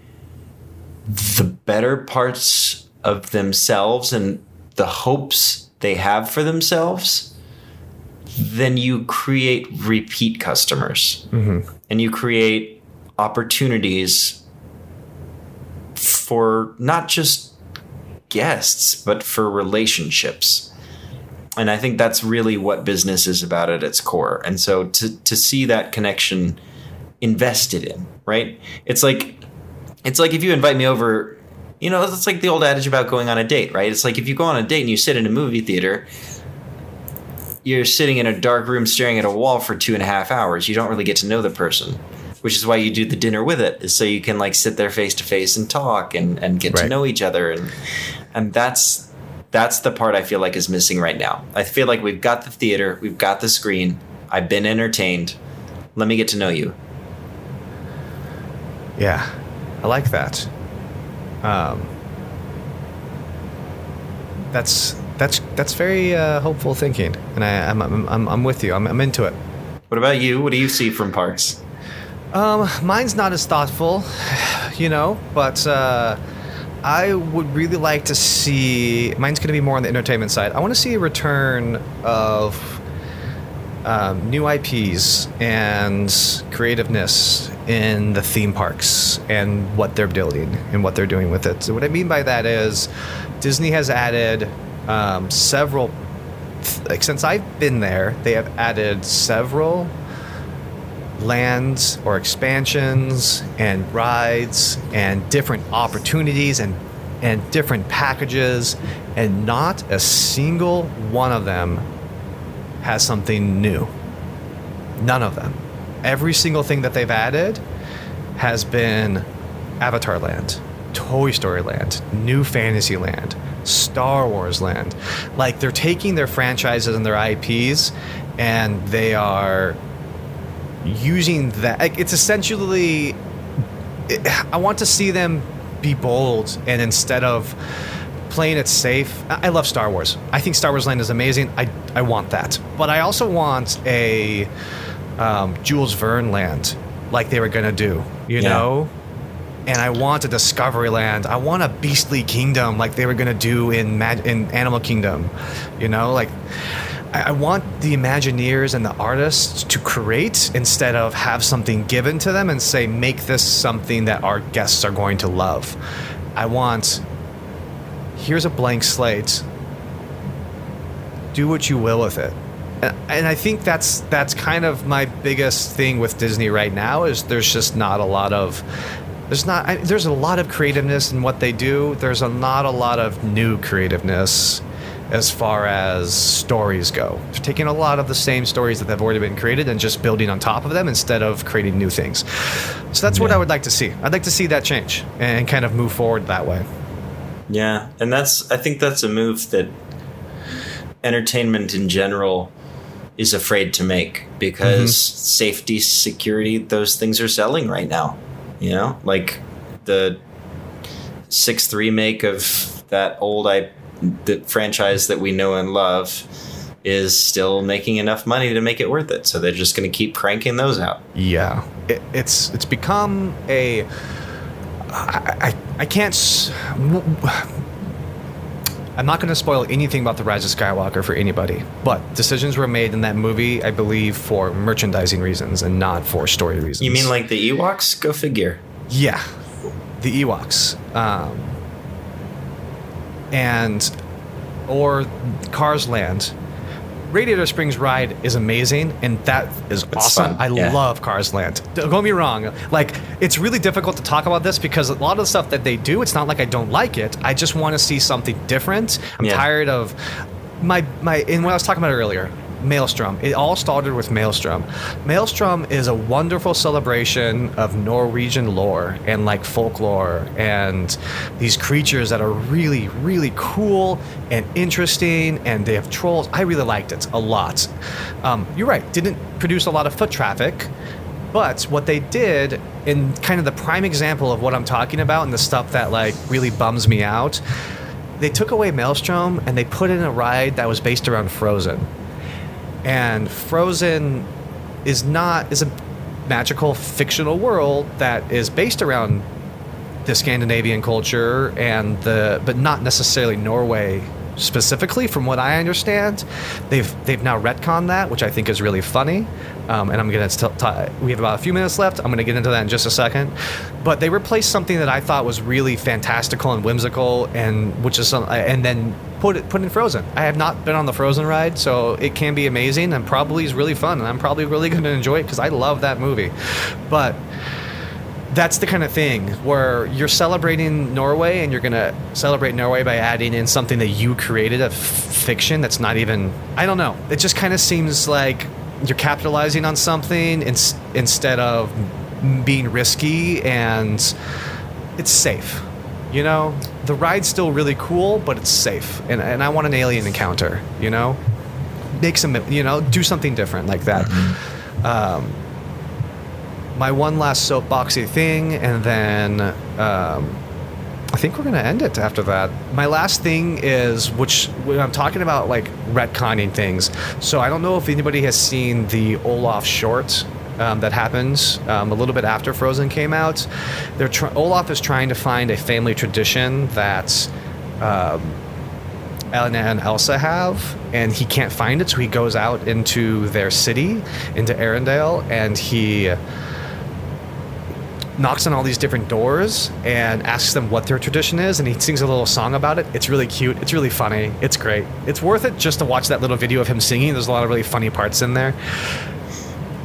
the better parts of themselves and the hopes they have for themselves, then you create repeat customers mm-hmm. and you create opportunities for not just guests, but for relationships. And I think that's really what business is about at its core. And so to, to see that connection invested in, right? It's like, it's like if you invite me over, you know, it's like the old adage about going on a date, right? It's like if you go on a date and you sit in a movie theater, you're sitting in a dark room staring at a wall for two and a half hours. You don't really get to know the person, which is why you do the dinner with it, is so you can like sit there face to face and talk and, and get right. to know each other. And and that's that's the part I feel like is missing right now. I feel like we've got the theater, we've got the screen. I've been entertained. Let me get to know you. Yeah, I like that. Um, that's. That's that's very uh, hopeful thinking, and I, I'm I'm I'm with you. I'm I'm into it. What about you? What do you see from parks? Um, mine's not as thoughtful, you know. But uh, I would really like to see. Mine's going to be more on the entertainment side. I want to see a return of um, new I Ps and creativeness in the theme parks and what they're building and what they're doing with it. So what I mean by that is, Disney has added. Um, several, like since I've been there, they have added several lands or expansions and rides and different opportunities and and different packages, and not a single one of them has something new. None of them. Every single thing that they've added has been Avatar Land, Toy Story Land, New Fantasy Land, Star Wars Land. Like, they're taking their franchises and their I Ps and they are using that. Like, it's essentially it, I want to see them be bold, and instead of playing it safe. I, I love Star Wars. I think Star Wars Land is amazing. I, I want that. But I also want a um, Jules Verne Land like they were going to do, you yeah. know? And I want a Discovery Land. I want a Beastly Kingdom like they were going to do in Mag- in Animal Kingdom. You know, like, I-, I want the Imagineers and the artists to create instead of have something given to them and say, make this something that our guests are going to love. I want, here's a blank slate. Do what you will with it. And I think that's that's kind of my biggest thing with Disney right now is there's just not a lot of... There's not. I, there's a lot of creativeness in what they do. There's a, not a lot of new creativeness as far as stories go. They're taking a lot of the same stories that have already been created and just building on top of them instead of creating new things. So that's yeah. what I would like to see. I'd like to see that change and kind of move forward that way. Yeah, and that's. I think that's a move that entertainment in general is afraid to make because mm-hmm. safety, security, those things are selling right now. You know, like the sixth remake of that old I, the franchise that we know and love is still making enough money to make it worth it. So they're just going to keep cranking those out. Yeah, it, it's it's become a I, I, I can't. I'm not going to spoil anything about The Rise of Skywalker for anybody, but decisions were made in that movie, I believe, for merchandising reasons and not for story reasons. You mean like the Ewoks? Go figure. Yeah, the Ewoks. Um, and, or Cars Land. Radiator Springs Ride is amazing, and that is it's awesome. Fun. I yeah. love Cars Land. Don't get me wrong. Like, it's really difficult to talk about this because a lot of the stuff that they do, it's not like I don't like it. I just want to see something different. I'm yeah. tired of my my. And what I was talking about earlier, Maelstrom. It all started with Maelstrom. Maelstrom is a wonderful celebration of Norwegian lore and like folklore and these creatures that are really, really cool and interesting, and they have trolls. I really liked it a lot. Um, you're right, didn't produce a lot of foot traffic, but what they did, in kind of the prime example of what I'm talking about and the stuff that like really bums me out, they took away Maelstrom and they put in a ride that was based around Frozen. And Frozen is not is a magical fictional world that is based around the Scandinavian culture and the but not necessarily Norway specifically, from what I understand. They've they've now retconned that, which I think is really funny. Um, and I'm gonna t- t- we have about a few minutes left. I'm gonna get into that in just a second. But they replaced something that I thought was really fantastical and whimsical, and which is some, and then. Put it, put in Frozen. I have not been on the Frozen ride, so it can be amazing and probably is really fun, and I'm probably really going to enjoy it because I love that movie. But that's the kind of thing where you're celebrating Norway, and you're going to celebrate Norway by adding in something that you created, a f- fiction that's not even... I don't know. It just kind of seems like you're capitalizing on something in, instead of being risky, and it's safe. You know, the ride's still really cool, but it's safe. And and I want an alien encounter, you know? Make some, you know, do something different like that. Mm-hmm. Um, my one last soapboxy thing, and then um, I think we're going to end it after that. My last thing is, which when I'm talking about, like, retconning things. So I don't know if anybody has seen the Olaf short Um, that happens um, a little bit after Frozen came out. They're tr- Olaf is trying to find a family tradition that um, Anna and Elsa have, and he can't find it, so he goes out into their city, into Arendelle, and he knocks on all these different doors and asks them what their tradition is, and he sings a little song about it. It's really cute. It's really funny. It's great. It's worth it just to watch that little video of him singing. There's a lot of really funny parts in there.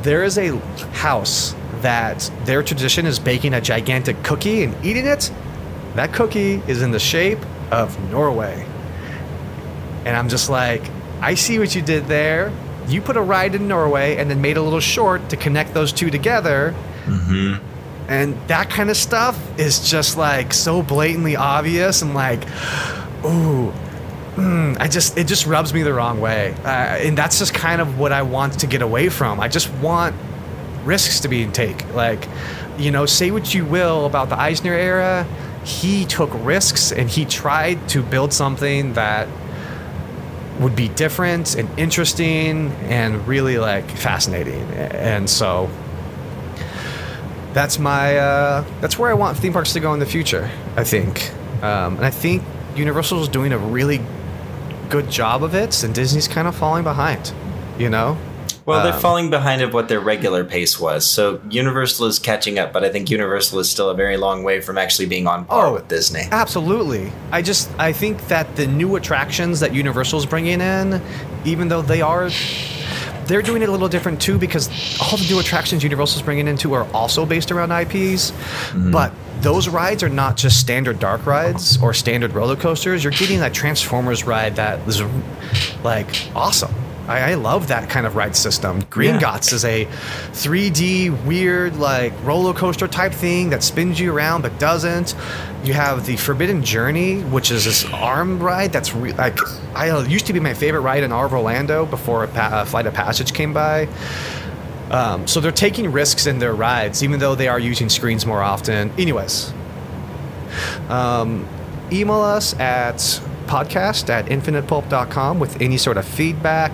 There is a house that their tradition is baking a gigantic cookie and eating it. That cookie is in the shape of Norway. And I'm just like, I see what you did there. You put a ride in Norway and then made a little short to connect those two together. Mm-hmm. And that kind of stuff is just like so blatantly obvious and like, ooh. Mm, I just it just rubs me the wrong way, uh, and that's just kind of what I want to get away from. I just want risks to be taken. Like, you know, say what you will about the Eisner era, he took risks and he tried to build something that would be different and interesting and really like fascinating. And so that's my uh, that's where I want theme parks to go in the future, I think, um, and I think Universal is doing a really good job of it, and Disney's kind of falling behind, you know? Well, um, they're falling behind of what their regular pace was. So Universal is catching up, but I think Universal is still a very long way from actually being on par oh, with Disney. Absolutely. I just, I think that the new attractions that Universal's bringing in, even though they are, they're doing it a little different too, because all the new attractions Universal's bringing into are also based around I Ps, mm-hmm. but those rides are not just standard dark rides or standard roller coasters. You're getting a Transformers ride that is like awesome. I, I love that kind of ride system. Gringotts yeah. is a three D weird like roller coaster type thing that spins you around but doesn't. You have the Forbidden Journey, which is this arm ride that's re- like I it used to be my favorite ride in all of Orlando before a, pa- a Flight of Passage came by. Um, so they're taking risks in their rides, even though they are using screens more often. Anyways, um, email us at podcast at infinite pulp dot com with any sort of feedback,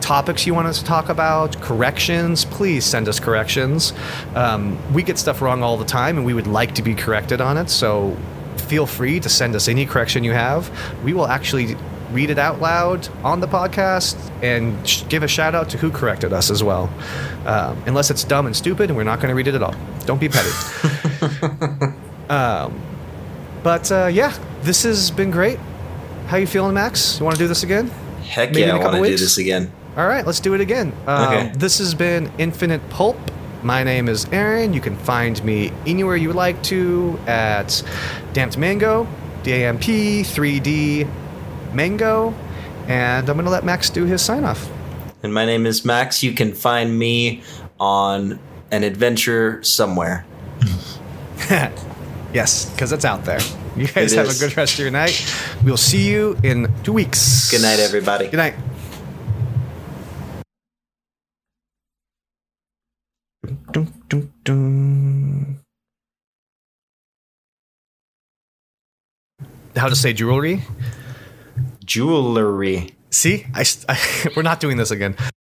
topics you want us to talk about, corrections. Please send us corrections. Um, we get stuff wrong all the time, and we would like to be corrected on it. So feel free to send us any correction you have. We will actually read it out loud on the podcast and sh- give a shout out to who corrected us as well. Um, unless it's dumb and stupid, and we're not going to read it at all. Don't be petty. um, but uh, yeah, this has been great. How you feeling, Max? You want to do this again? Heck Maybe yeah, I want to do this again. All right, let's do it again. Um, okay. This has been Infinite Pulp. My name is Aaron. You can find me anywhere you would like to at Damped Mango, D A M P, three D, Mango, and I'm going to let Max do his sign off. and my name is Max. You can find me on an adventure somewhere. Yes, because it's out there. You guys have a good rest of your night. We'll see you in two weeks. Good night, everybody. Good night. Dun, dun, dun. How to say jewelry? Jewelry. See, I, I we're not doing this again.